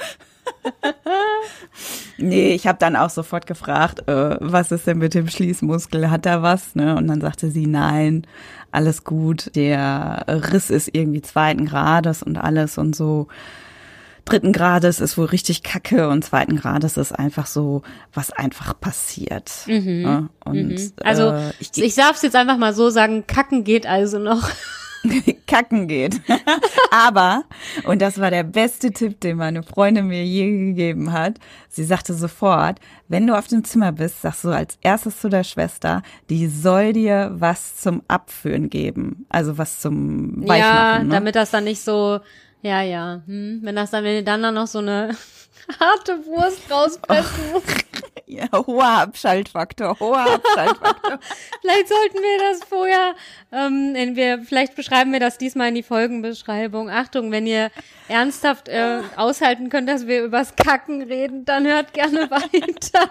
Nee, ich habe dann auch sofort gefragt, äh, was ist denn mit dem Schließmuskel, hat er was? Ne? Und dann sagte sie, nein, alles gut, der Riss ist irgendwie zweiten Grades und alles und so. Dritten Grades ist wohl richtig kacke und zweiten Grades ist einfach so, was einfach passiert. Mhm. Ne? Und, mhm. Also äh, ich, ich darf es jetzt einfach mal so sagen, kacken geht also noch. Kacken geht. Aber, und das war der beste Tipp, den meine Freundin mir je gegeben hat, sie sagte sofort, wenn du auf dem Zimmer bist, sagst du als erstes zu der Schwester, die soll dir was zum Abführen geben. Also was zum Weichmachen. Ja, ne? Damit das dann nicht so, ja, ja. Hm, wenn das dann, wenn ihr dann, dann noch so eine harte Wurst rauspressen oh. Ja, hoher Abschaltfaktor, hoher Abschaltfaktor. Vielleicht sollten wir das vorher, ähm, in, wir, vielleicht beschreiben wir das diesmal in die Folgenbeschreibung. Achtung, wenn ihr ernsthaft äh, aushalten könnt, dass wir übers Kacken reden, dann hört gerne weiter.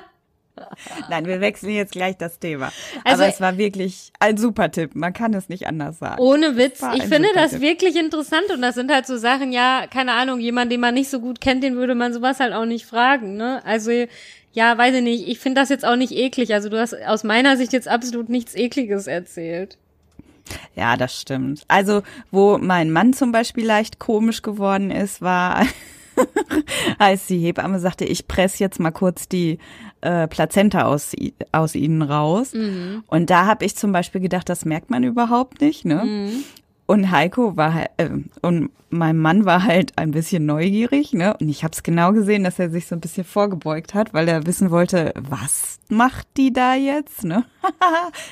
Nein, wir wechseln jetzt gleich das Thema. Also, aber es war wirklich ein super Tipp. Man kann es nicht anders sagen. Ohne Witz. Ich finde das wirklich interessant und das sind halt so Sachen, ja, keine Ahnung, jemand, den man nicht so gut kennt, den würde man sowas halt auch nicht fragen, ne? Also, ja, weiß ich nicht. Ich finde das jetzt auch nicht eklig. Also du hast aus meiner Sicht jetzt absolut nichts Ekliges erzählt. Ja, das stimmt. Also, wo mein Mann zum Beispiel leicht komisch geworden ist, war... als die Hebamme sagte, ich presse jetzt mal kurz die äh, Plazenta aus, aus ihnen raus. Mhm. Und da habe ich zum Beispiel gedacht, das merkt man überhaupt nicht, ne? Mhm. Und Heiko war äh, und mein Mann war halt ein bisschen neugierig, ne? Und ich habe es genau gesehen, dass er sich so ein bisschen vorgebeugt hat, weil er wissen wollte, was macht die da jetzt, ne?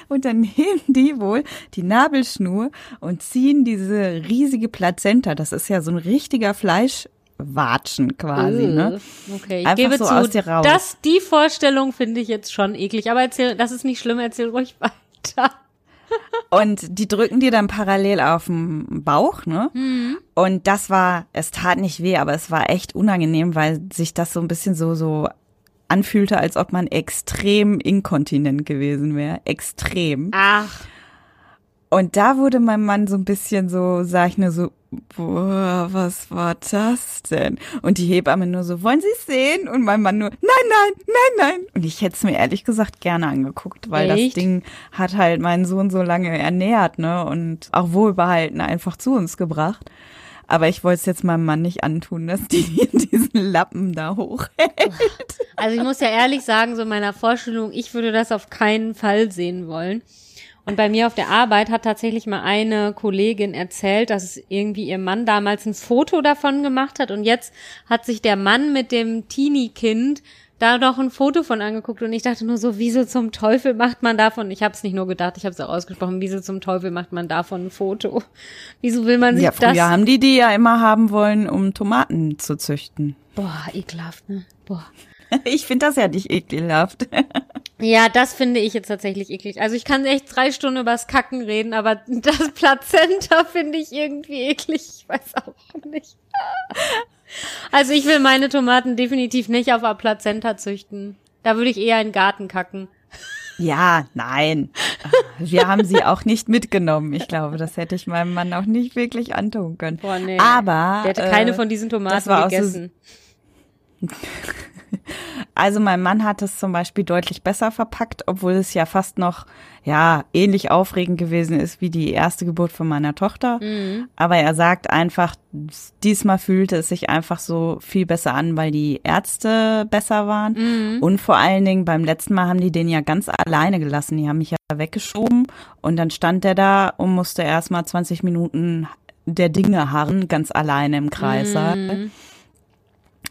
Und dann nehmen die wohl die Nabelschnur und ziehen diese riesige Plazenta. Das ist ja so ein richtiger Fleisch. Watschen quasi, uh, ne? Okay, ich einfach gebe so zu, aus dir raus. Das, die Vorstellung finde ich jetzt schon eklig, aber erzähl, das ist nicht schlimm, erzähl ruhig weiter. Und die drücken dir dann parallel auf den Bauch, ne? Mhm. Und das war, es tat nicht weh, aber es war echt unangenehm, weil sich das so ein bisschen so, so anfühlte, als ob man extrem inkontinent gewesen wäre. Extrem. Ach. Und da wurde mein Mann so ein bisschen so, sag ich nur so, boah, was war das denn? Und die Hebamme nur so, wollen Sie es sehen? Und mein Mann nur, nein, nein, nein, nein. Und ich hätte es mir ehrlich gesagt gerne angeguckt, weil Echt? Das Ding hat halt meinen Sohn so lange ernährt, ne? Und auch wohlbehalten einfach zu uns gebracht. Aber ich wollte es jetzt meinem Mann nicht antun, dass die diesen Lappen da hochhält. Also ich muss ja ehrlich sagen, so in meiner Vorstellung, ich würde das auf keinen Fall sehen wollen. Und bei mir auf der Arbeit hat tatsächlich mal eine Kollegin erzählt, dass irgendwie ihr Mann damals ein Foto davon gemacht hat und jetzt hat sich der Mann mit dem Teenie-Kind da noch ein Foto von angeguckt und ich dachte nur so, wieso zum Teufel macht man davon, ich habe es nicht nur gedacht, ich habe es auch ausgesprochen, wieso zum Teufel macht man davon ein Foto? Wieso will man sich das... Ja, früher das haben die die ja immer haben wollen, um Tomaten zu züchten. Boah, ekelhaft, ne? Boah. Ich finde das ja nicht ekelhaft. Ja, das finde ich jetzt tatsächlich eklig. Also ich kann echt drei Stunden übers Kacken reden, aber das Plazenta finde ich irgendwie eklig. Ich weiß auch nicht. Also ich will meine Tomaten definitiv nicht auf einer Plazenta züchten. Da würde ich eher in den Garten kacken. Ja, nein. Wir haben sie auch nicht mitgenommen. Ich glaube, das hätte ich meinem Mann auch nicht wirklich antun können. Boah, nee. Aber der hätte keine äh, von diesen Tomaten gegessen. Also mein Mann hat es zum Beispiel deutlich besser verpackt, obwohl es ja fast noch ja ähnlich aufregend gewesen ist wie die erste Geburt von meiner Tochter. Mhm. Aber er sagt einfach, diesmal fühlte es sich einfach so viel besser an, weil die Ärzte besser waren. Mhm. Und vor allen Dingen beim letzten Mal haben die den ja ganz alleine gelassen. Die haben mich ja weggeschoben und dann stand der da und musste erstmal zwanzig Minuten der Dinge harren, ganz alleine im Kreißsaal. Mhm.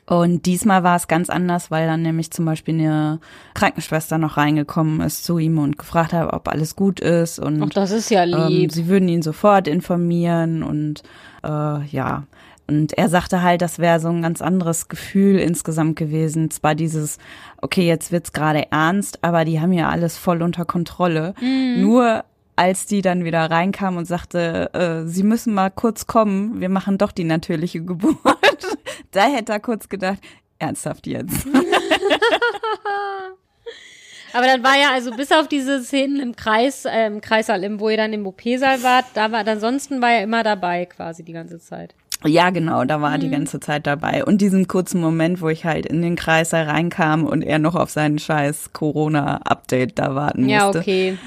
Und diesmal war es ganz anders, weil dann nämlich zum Beispiel eine Krankenschwester noch reingekommen ist zu ihm und gefragt hat, ob alles gut ist. Und, ach, das ist ja lieb. Ähm, sie würden ihn sofort informieren und äh, ja. Und er sagte halt, das wäre so ein ganz anderes Gefühl insgesamt gewesen. Zwar dieses, okay, jetzt wird's gerade ernst, aber die haben ja alles voll unter Kontrolle. Mhm. Nur als die dann wieder reinkam und sagte, äh, sie müssen mal kurz kommen, wir machen doch die natürliche Geburt. Da hätte er kurz gedacht, ernsthaft jetzt. Aber dann war ja, also bis auf diese Szenen im Kreis, äh, im Kreissaal, wo ihr dann im O P-Saal wart, da war, ansonsten war er immer dabei quasi die ganze Zeit. Ja, genau, da war mhm. die ganze Zeit dabei. Und diesen kurzen Moment, wo ich halt in den Kreis reinkam und er noch auf seinen scheiß Corona-Update da warten musste. Ja, okay.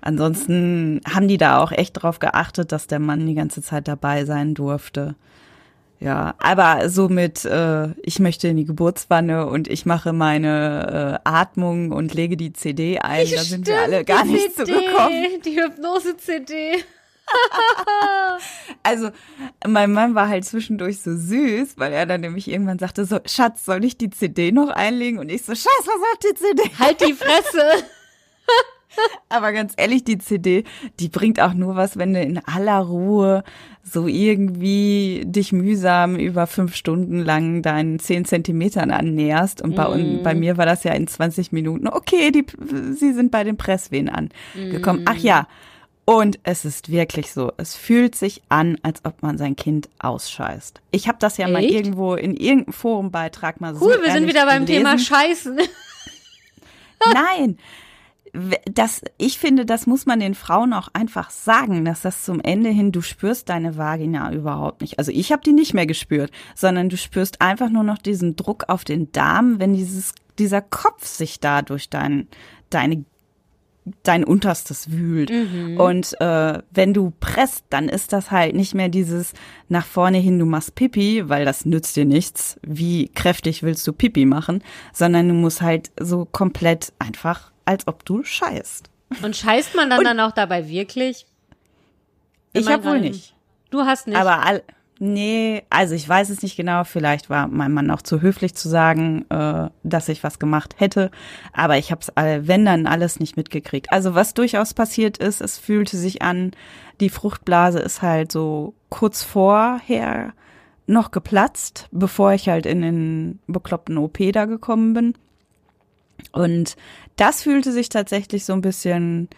Ansonsten haben die da auch echt drauf geachtet, dass der Mann die ganze Zeit dabei sein durfte. Ja, aber so mit, äh, ich möchte in die Geburtswanne und ich mache meine äh, Atmung und lege die C D ein, da sind wir alle gar nicht zugekommen. Die Hypnose-C D. Also mein Mann war halt zwischendurch so süß, weil er dann nämlich irgendwann sagte so, Schatz, soll ich die C D noch einlegen? Und ich so, Schatz, was sagt die C D? Halt die Fresse. Aber ganz ehrlich, die C D, die bringt auch nur was, wenn du in aller Ruhe so irgendwie dich mühsam über fünf Stunden lang deinen zehn Zentimetern annäherst. Und bei, mm. und bei mir war das ja in zwanzig Minuten, okay, die, sie sind bei den Presswehen angekommen. Mm. Ach ja, und es ist wirklich so, es fühlt sich an, als ob man sein Kind ausscheißt. Ich habe das ja Echt? mal irgendwo in irgendeinem Forumbeitrag mal so Cool, wir sind wieder beim gelesen. Thema Scheißen. Nein. Das, ich finde, das muss man den Frauen auch einfach sagen, dass das zum Ende hin, du spürst deine Vagina überhaupt nicht. Also ich habe die nicht mehr gespürt, sondern du spürst einfach nur noch diesen Druck auf den Darm, wenn dieses, dieser Kopf sich da durch dein, deine, dein Unterstes wühlt. Mhm. Und äh, wenn du presst, dann ist das halt nicht mehr dieses nach vorne hin, du machst Pipi, weil das nützt dir nichts. Wie kräftig willst du Pipi machen? Sondern du musst halt so komplett einfach, als ob du scheißt. Und scheißt man dann, und dann auch dabei wirklich? Wenn ich hab wohl nicht. Du hast nicht. Aber all, nee, also ich weiß es nicht genau. Vielleicht war mein Mann auch zu höflich zu sagen, äh, dass ich was gemacht hätte. Aber ich habe es, wenn dann, alles nicht mitgekriegt. Also was durchaus passiert ist, es fühlte sich an, die Fruchtblase ist halt so kurz vorher noch geplatzt, bevor ich halt in den bekloppten O P da gekommen bin. Und das fühlte sich tatsächlich so ein bisschen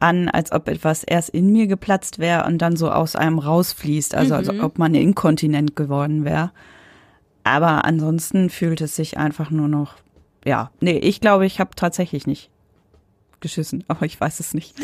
an, als ob etwas erst in mir geplatzt wäre und dann so aus einem rausfließt. Also, mhm. als ob man inkontinent geworden wäre. Aber ansonsten fühlt es sich einfach nur noch, ja, nee, ich glaube, ich habe tatsächlich nicht geschissen, aber ich weiß es nicht.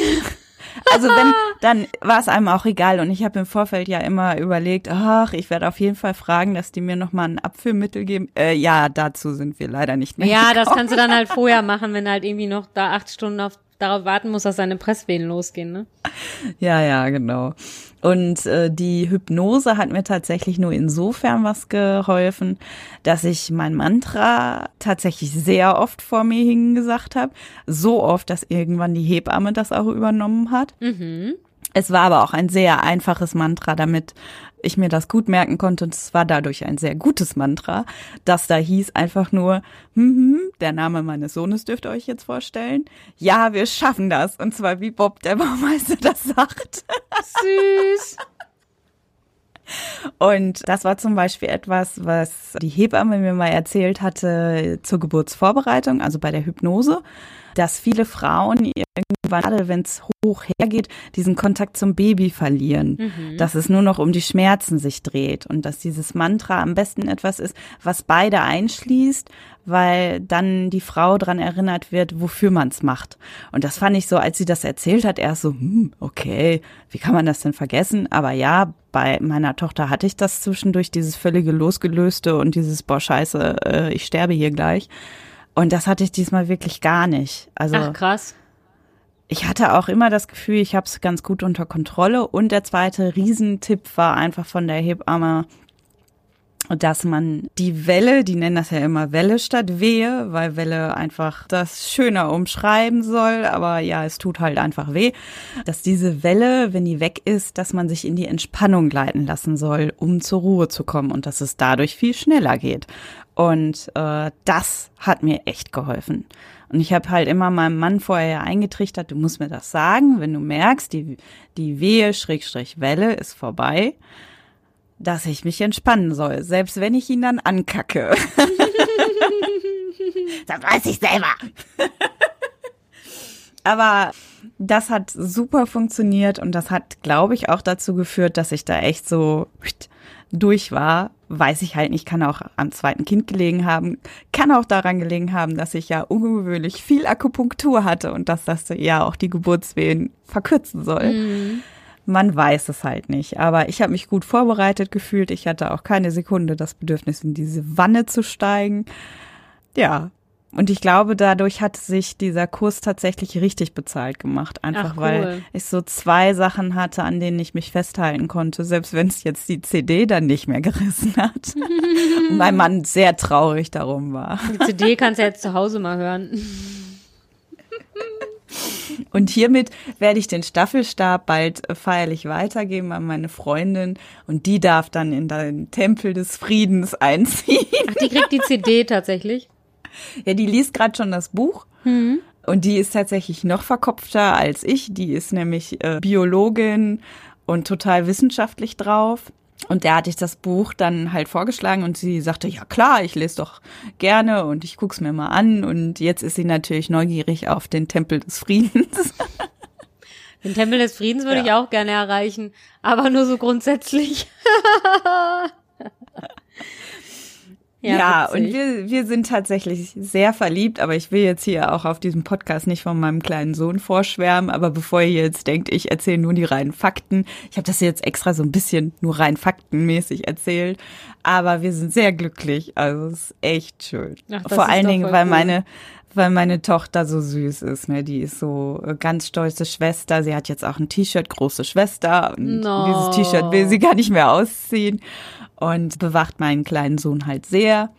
Also wenn, dann war es einem auch egal. Und ich habe im Vorfeld ja immer überlegt, ach, ich werde auf jeden Fall fragen, dass die mir nochmal ein Abführmittel geben. Äh, ja, dazu sind wir leider nicht mehr Ja, gekommen. Das kannst du dann halt vorher machen, wenn du halt irgendwie noch da acht Stunden auf, darauf warten musst, dass deine Presswehen losgehen, ne? Ja, ja, genau. Und äh, die Hypnose hat mir tatsächlich nur insofern was geholfen, dass ich mein Mantra tatsächlich sehr oft vor mir hingesagt habe. So oft, dass irgendwann die Hebamme das auch übernommen hat. Mhm. Es war aber auch ein sehr einfaches Mantra, damit ich mir das gut merken konnte. Und es war dadurch ein sehr gutes Mantra, das da hieß einfach nur, hm, der Name meines Sohnes dürft ihr euch jetzt vorstellen. Ja, wir schaffen das. Und zwar wie Bob der Baumeister das sagt. Süß. Und das war zum Beispiel etwas, was die Hebamme mir mal erzählt hatte zur Geburtsvorbereitung, also bei der Hypnose, dass viele Frauen irgendwann, gerade wenn es hoch hergeht, diesen Kontakt zum Baby verlieren, mhm. dass es nur noch um die Schmerzen sich dreht und dass dieses Mantra am besten etwas ist, was beide einschließt, weil dann die Frau daran erinnert wird, wofür man es macht. Und das fand ich so, als sie das erzählt hat, erst so, hm, okay, wie kann man das denn vergessen? Aber ja, bei meiner Tochter hatte ich das zwischendurch, dieses völlige Losgelöste und dieses, boah, scheiße, äh, ich sterbe hier gleich. Und das hatte ich diesmal wirklich gar nicht. Also, ach, krass. Ich hatte auch immer das Gefühl, ich habe es ganz gut unter Kontrolle. Und der zweite Riesentipp war einfach von der Hebamme, dass man die Welle, die nennen das ja immer Welle statt Wehe, weil Welle einfach das schöner umschreiben soll, aber ja, es tut halt einfach weh, dass diese Welle, wenn die weg ist, dass man sich in die Entspannung gleiten lassen soll, um zur Ruhe zu kommen und dass es dadurch viel schneller geht. Und äh, das hat mir echt geholfen. Und ich habe halt immer meinem Mann vorher eingetrichtert, du musst mir das sagen, wenn du merkst, die, die Wehe, Schrägstrich Welle ist vorbei, dass ich mich entspannen soll, selbst wenn ich ihn dann ankacke. Das weiß ich selber. Aber das hat super funktioniert und das hat, glaube ich, auch dazu geführt, dass ich da echt so durch war. Weiß ich halt nicht, kann auch am zweiten Kind gelegen haben, kann auch daran gelegen haben, dass ich ja ungewöhnlich viel Akupunktur hatte und dass das ja auch die Geburtswehen verkürzen soll. Mhm. Man weiß es halt nicht, aber ich habe mich gut vorbereitet gefühlt. Ich hatte auch keine Sekunde das Bedürfnis, in diese Wanne zu steigen. Ja, und ich glaube, dadurch hat sich dieser Kurs tatsächlich richtig bezahlt gemacht. Einfach, Ach, cool. weil ich so zwei Sachen hatte, an denen ich mich festhalten konnte, selbst wenn es jetzt die C D dann nicht mehr gerissen hat. Und mein Mann sehr traurig darum war. Die C D kannst du jetzt zu Hause mal hören. Und hiermit werde ich den Staffelstab bald feierlich weitergeben an meine Freundin und die darf dann in den Tempel des Friedens einziehen. Ach, die kriegt die C D tatsächlich? Ja, die liest gerade schon das Buch mhm. und die ist tatsächlich noch verkopfter als ich. Die ist nämlich äh, Biologin und total wissenschaftlich drauf. Und der hatte ich das Buch dann halt vorgeschlagen und sie sagte, ja klar, ich lese doch gerne und ich guck's mir mal an. Und jetzt ist sie natürlich neugierig auf den Tempel des Friedens. Den Tempel des Friedens würde ja. ich auch gerne erreichen, aber nur so grundsätzlich. Ja, ja und wir wir sind tatsächlich sehr verliebt, aber ich will jetzt hier auch auf diesem Podcast nicht von meinem kleinen Sohn vorschwärmen, aber bevor ihr jetzt denkt, ich erzähle nur die reinen Fakten, ich habe das jetzt extra so ein bisschen nur rein faktenmäßig erzählt, aber wir sind sehr glücklich, also es ist echt schön. Ach, vor allen Dingen, weil cool. meine weil meine Tochter so süß ist, ne? Die ist so ganz stolze Schwester, sie hat jetzt auch ein T-Shirt, große Schwester und no. dieses T-Shirt will sie gar nicht mehr ausziehen. Und bewacht meinen kleinen Sohn halt sehr.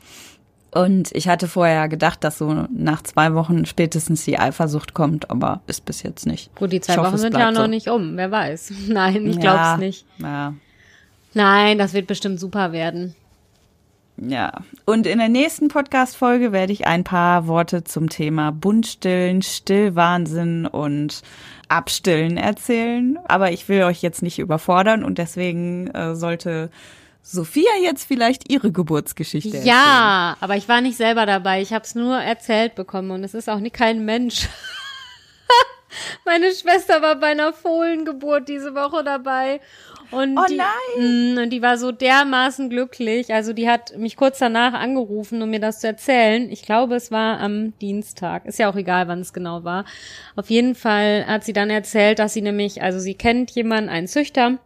Und ich hatte vorher gedacht, dass so nach zwei Wochen spätestens die Eifersucht kommt, aber ist bis jetzt nicht. Gut, die zwei Wochen sind ja noch nicht um, wer weiß. Nein, ich glaub's nicht. Ja. Nein, das wird bestimmt super werden. Ja, und in der nächsten Podcast-Folge werde ich ein paar Worte zum Thema Buntstillen, Stillwahnsinn und Abstillen erzählen. Aber ich will euch jetzt nicht überfordern und deswegen äh, sollte Sophia jetzt vielleicht ihre Geburtsgeschichte erzählen. Ja, aber ich war nicht selber dabei. Ich habe es nur erzählt bekommen und es ist auch nicht kein Mensch. Meine Schwester war bei einer Fohlengeburt diese Woche dabei. Und oh die, nein! Mh, und die war so dermaßen glücklich. Also die hat mich kurz danach angerufen, um mir das zu erzählen. Ich glaube, es war am Dienstag. Ist ja auch egal, wann es genau war. Auf jeden Fall hat sie dann erzählt, dass sie nämlich, also sie kennt jemanden, einen Züchter,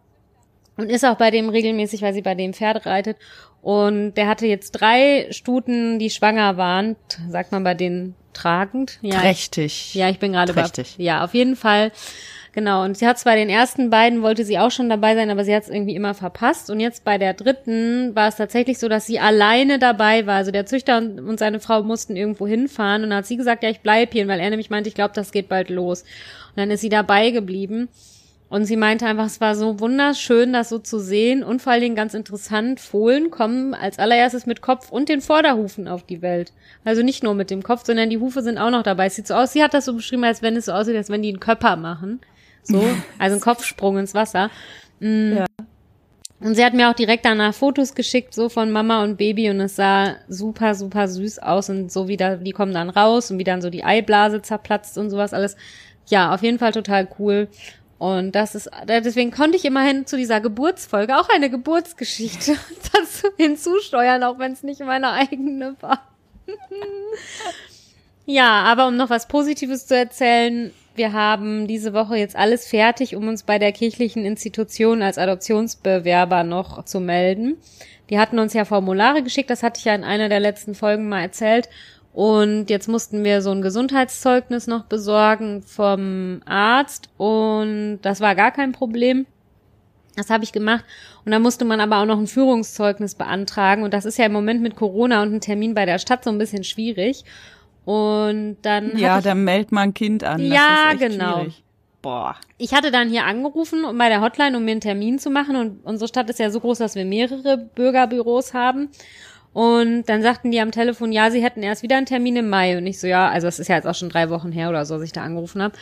und ist auch bei dem regelmäßig, weil sie bei dem Pferd reitet. Und der hatte jetzt drei Stuten, die schwanger waren. Sagt man bei denen tragend? Ja, trächtig. Ich, ja, ich bin gerade bei. Ja, auf jeden Fall. Genau. Und sie hat zwar den ersten beiden, wollte sie auch schon dabei sein, aber sie hat es irgendwie immer verpasst. Und jetzt bei der dritten war es tatsächlich so, dass sie alleine dabei war. Also der Züchter und seine Frau mussten irgendwo hinfahren. Und dann hat sie gesagt, ja, ich bleib hier, weil er nämlich meinte, ich glaube, das geht bald los. Und dann ist sie dabei geblieben. Und sie meinte einfach, es war so wunderschön, das so zu sehen und vor allen Dingen ganz interessant, Fohlen kommen als allererstes mit Kopf und den Vorderhufen auf die Welt. Also nicht nur mit dem Kopf, sondern die Hufe sind auch noch dabei. Es sieht so aus, sie hat das so beschrieben, als wenn es so aussieht, als wenn die einen Köpper machen. So, also ein Kopfsprung ins Wasser. Mhm. Ja. Und sie hat mir auch direkt danach Fotos geschickt, so von Mama und Baby und es sah super, super süß aus und so wie da, die kommen dann raus und wie dann so die Eiblase zerplatzt und sowas alles. Ja, auf jeden Fall total cool. Und das ist, deswegen konnte ich immerhin zu dieser Geburtsfolge auch eine Geburtsgeschichte dazu hinzusteuern, auch wenn es nicht meine eigene war. Ja, aber um noch was Positives zu erzählen, wir haben diese Woche jetzt alles fertig, um uns bei der kirchlichen Institution als Adoptionsbewerber noch zu melden. Die hatten uns ja Formulare geschickt, das hatte ich ja in einer der letzten Folgen mal erzählt. Und jetzt mussten wir so ein Gesundheitszeugnis noch besorgen vom Arzt und das war gar kein Problem. Das habe ich gemacht und dann musste man aber auch noch ein Führungszeugnis beantragen und das ist ja im Moment mit Corona und einem Termin bei der Stadt so ein bisschen schwierig. Und dann ja, ich, dann meldet man ein Kind an. Das ja, ist echt genau. Schwierig. Boah. Ich hatte dann hier angerufen bei der Hotline, um mir einen Termin zu machen und unsere Stadt ist ja so groß, dass wir mehrere Bürgerbüros haben. Und dann sagten die am Telefon, ja, sie hätten erst wieder einen Termin im Mai. Und ich so, ja, also das ist ja jetzt auch schon drei Wochen her oder so, als ich da angerufen habe.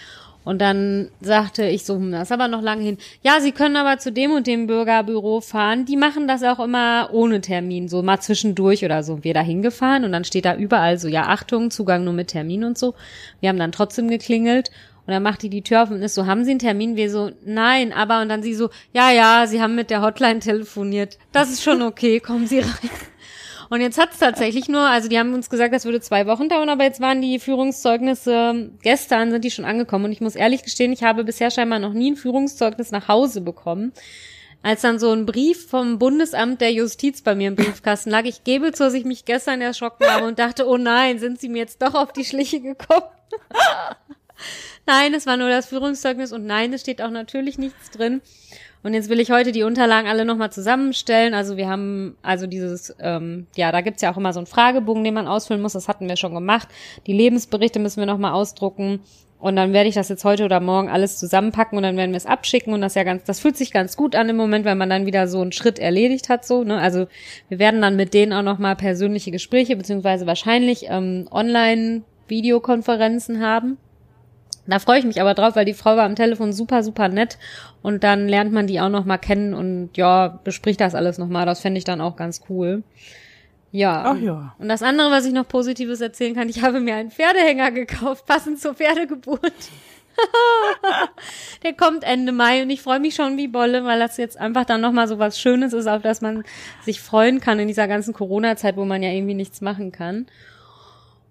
Und dann sagte ich so, das ist aber noch lange hin. Ja, sie können aber zu dem und dem Bürgerbüro fahren. Die machen das auch immer ohne Termin, so mal zwischendurch oder so. Und wir da hingefahren und dann steht da überall so, ja, Achtung, Zugang nur mit Termin und so. Wir haben dann trotzdem geklingelt. Und dann macht die die Tür auf und ist so, haben Sie einen Termin? Wir so, nein, aber. Und dann sie so, ja, ja, Sie haben mit der Hotline telefoniert. Das ist schon okay, kommen Sie rein. Und jetzt hat's tatsächlich nur, also die haben uns gesagt, das würde zwei Wochen dauern, aber jetzt waren die Führungszeugnisse, gestern sind die schon angekommen. Und ich muss ehrlich gestehen, ich habe bisher scheinbar noch nie ein Führungszeugnis nach Hause bekommen. Als dann so ein Brief vom Bundesamt der Justiz bei mir im Briefkasten lag, ich gebe zu, dass ich mich gestern erschrocken habe und dachte, oh nein, sind sie mir jetzt doch auf die Schliche gekommen? Nein, es war nur das Führungszeugnis und nein, es steht auch natürlich nichts drin. Und jetzt will ich heute die Unterlagen alle nochmal zusammenstellen. Also wir haben, also dieses, ähm, ja, da gibt's ja auch immer so einen Fragebogen, den man ausfüllen muss. Das hatten wir schon gemacht. Die Lebensberichte müssen wir nochmal ausdrucken. Und dann werde ich das jetzt heute oder morgen alles zusammenpacken und dann werden wir es abschicken. Und das ja ganz, das fühlt sich ganz gut an im Moment, weil man dann wieder so einen Schritt erledigt hat, so, ne? Also wir werden dann mit denen auch nochmal persönliche Gespräche, beziehungsweise wahrscheinlich ähm, Online-Videokonferenzen haben. Da freue ich mich aber drauf, weil die Frau war am Telefon super, super nett und dann lernt man die auch nochmal kennen und ja, bespricht das alles nochmal. Das fände ich dann auch ganz cool. Ja. Ach ja. Und das andere, was ich noch Positives erzählen kann, ich habe mir einen Pferdehänger gekauft, passend zur Pferdegeburt. Der kommt Ende Mai und ich freue mich schon wie Bolle, weil das jetzt einfach dann nochmal so was Schönes ist, auf das man sich freuen kann in dieser ganzen Corona-Zeit, wo man ja irgendwie nichts machen kann.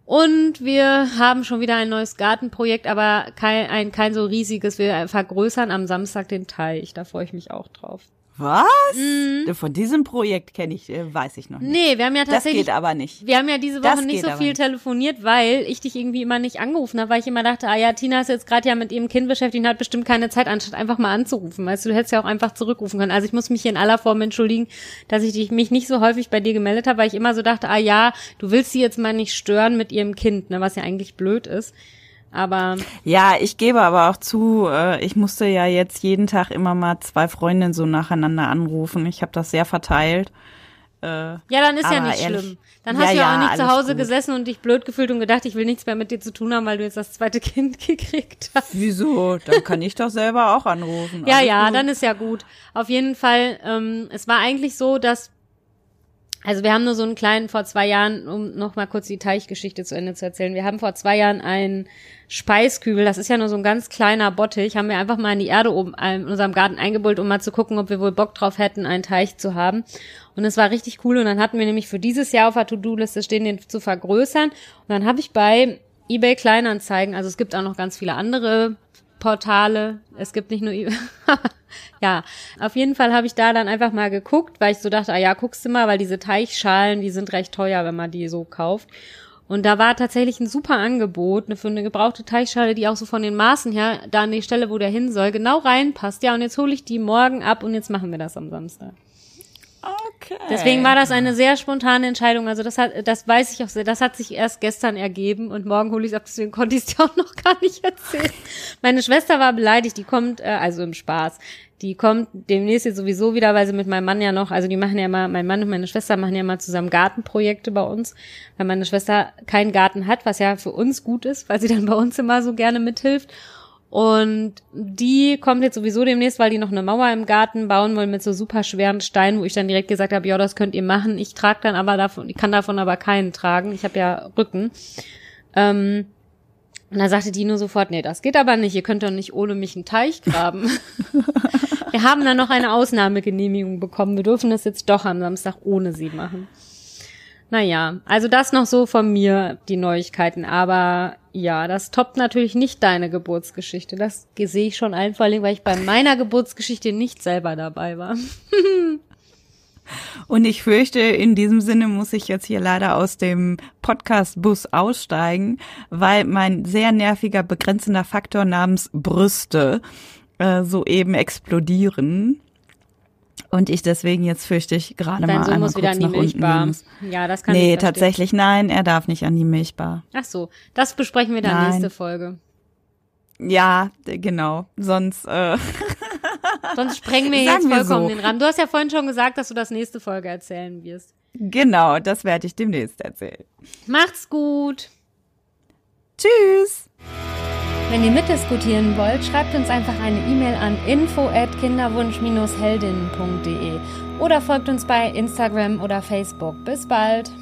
Und wir haben schon wieder ein neues Gartenprojekt, aber kein, ein, kein so riesiges. Wir vergrößern am Samstag den Teich. Da freue ich mich auch drauf. Was? Mhm. Von diesem Projekt kenne ich, weiß ich noch nicht. Nee, wir haben ja tatsächlich. Das geht aber nicht. Wir haben ja diese Woche nicht so viel nicht. telefoniert, weil ich dich irgendwie immer nicht angerufen habe, weil ich immer dachte, ah ja, Tina ist jetzt gerade ja mit ihrem Kind beschäftigt und hat bestimmt keine Zeit, anstatt einfach mal anzurufen. Weißt du, du hättest ja auch einfach zurückrufen können. Also ich muss mich hier in aller Form entschuldigen, dass ich dich, mich nicht so häufig bei dir gemeldet habe, weil ich immer so dachte, ah ja, du willst sie jetzt mal nicht stören mit ihrem Kind, ne, was ja eigentlich blöd ist. Aber ja, ich gebe aber auch zu, ich musste ja jetzt jeden Tag immer mal zwei Freundinnen so nacheinander anrufen. Ich habe das sehr verteilt. Äh, ja, dann ist ja nicht ehrlich, schlimm. Dann hast ja, du ja auch nicht zu Hause gut gesessen und dich blöd gefühlt und gedacht, ich will nichts mehr mit dir zu tun haben, weil du jetzt das zweite Kind gekriegt hast. Wieso? Dann kann ich doch selber auch anrufen. Ja, alles ja, gut. Dann ist ja gut. Auf jeden Fall, ähm, es war eigentlich so, dass Also wir haben nur so einen kleinen, vor zwei Jahren, um noch mal kurz die Teichgeschichte zu Ende zu erzählen, wir haben vor zwei Jahren einen Speiskübel, das ist ja nur so ein ganz kleiner Bottich, haben wir einfach mal in die Erde oben in unserem Garten eingebuddelt, um mal zu gucken, ob wir wohl Bock drauf hätten, einen Teich zu haben. Und es war richtig cool und dann hatten wir nämlich für dieses Jahr auf der To-Do-Liste stehen, den zu vergrößern. Und dann habe ich bei eBay Kleinanzeigen, also es gibt auch noch ganz viele andere Portale, es gibt nicht nur eBay. Ja, auf jeden Fall habe ich da dann einfach mal geguckt, weil ich so dachte, ah ja, guckst du mal, weil diese Teichschalen, die sind recht teuer, wenn man die so kauft. Und da war tatsächlich ein super Angebot für eine gebrauchte Teichschale, die auch so von den Maßen her, da an die Stelle, wo der hin soll, genau reinpasst. Ja, und jetzt hole ich die morgen ab und jetzt machen wir das am Samstag. Okay. Deswegen war das eine sehr spontane Entscheidung. Also das hat, das weiß ich auch sehr. Das hat sich erst gestern ergeben und morgen hole ich es ab. Deswegen konnte ich es dir auch noch gar nicht erzählen. Meine Schwester war beleidigt. Die kommt, äh, also im Spaß. Die kommt demnächst jetzt sowieso wieder, weil sie mit meinem Mann ja noch, also die machen ja mal, mein Mann und meine Schwester machen ja mal zusammen Gartenprojekte bei uns, weil meine Schwester keinen Garten hat, was ja für uns gut ist, weil sie dann bei uns immer so gerne mithilft. Und die kommt jetzt sowieso demnächst, weil die noch eine Mauer im Garten bauen wollen mit so super schweren Steinen, wo ich dann direkt gesagt habe, ja, das könnt ihr machen. Ich trage dann aber davon, ich kann davon aber keinen tragen. Ich habe ja Rücken. Ähm, und da sagte die nur sofort, nee, das geht aber nicht. Ihr könnt doch nicht ohne mich einen Teich graben. Wir haben dann noch eine Ausnahmegenehmigung bekommen. Wir dürfen das jetzt doch am Samstag ohne sie machen. Naja, also das noch so von mir, die Neuigkeiten. Aber ja, das toppt natürlich nicht deine Geburtsgeschichte. Das sehe ich schon allen, vor allem, weil ich bei meiner Geburtsgeschichte nicht selber dabei war. Und ich fürchte, in diesem Sinne muss ich jetzt hier leider aus dem Podcast-Bus aussteigen, weil mein sehr nerviger, begrenzender Faktor namens Brüste äh, soeben explodieren. Und ich deswegen jetzt fürchte ich gerade mal einmal muss kurz wieder an die nach Milchbar. Unten. Ja, das kann nee, ich tatsächlich nein, er darf nicht an die Milchbar. Ach so, das besprechen wir dann nein. nächste Folge. Ja, genau. Sonst äh sonst sprengen wir jetzt vollkommen so den Rahmen. Du hast ja vorhin schon gesagt, dass du das nächste Folge erzählen wirst. Genau, das werde ich demnächst erzählen. Macht's gut. Tschüss. Wenn ihr mitdiskutieren wollt, schreibt uns einfach eine E-Mail an info at kinderwunsch dash heldinnen punkt de oder folgt uns bei Instagram oder Facebook. Bis bald!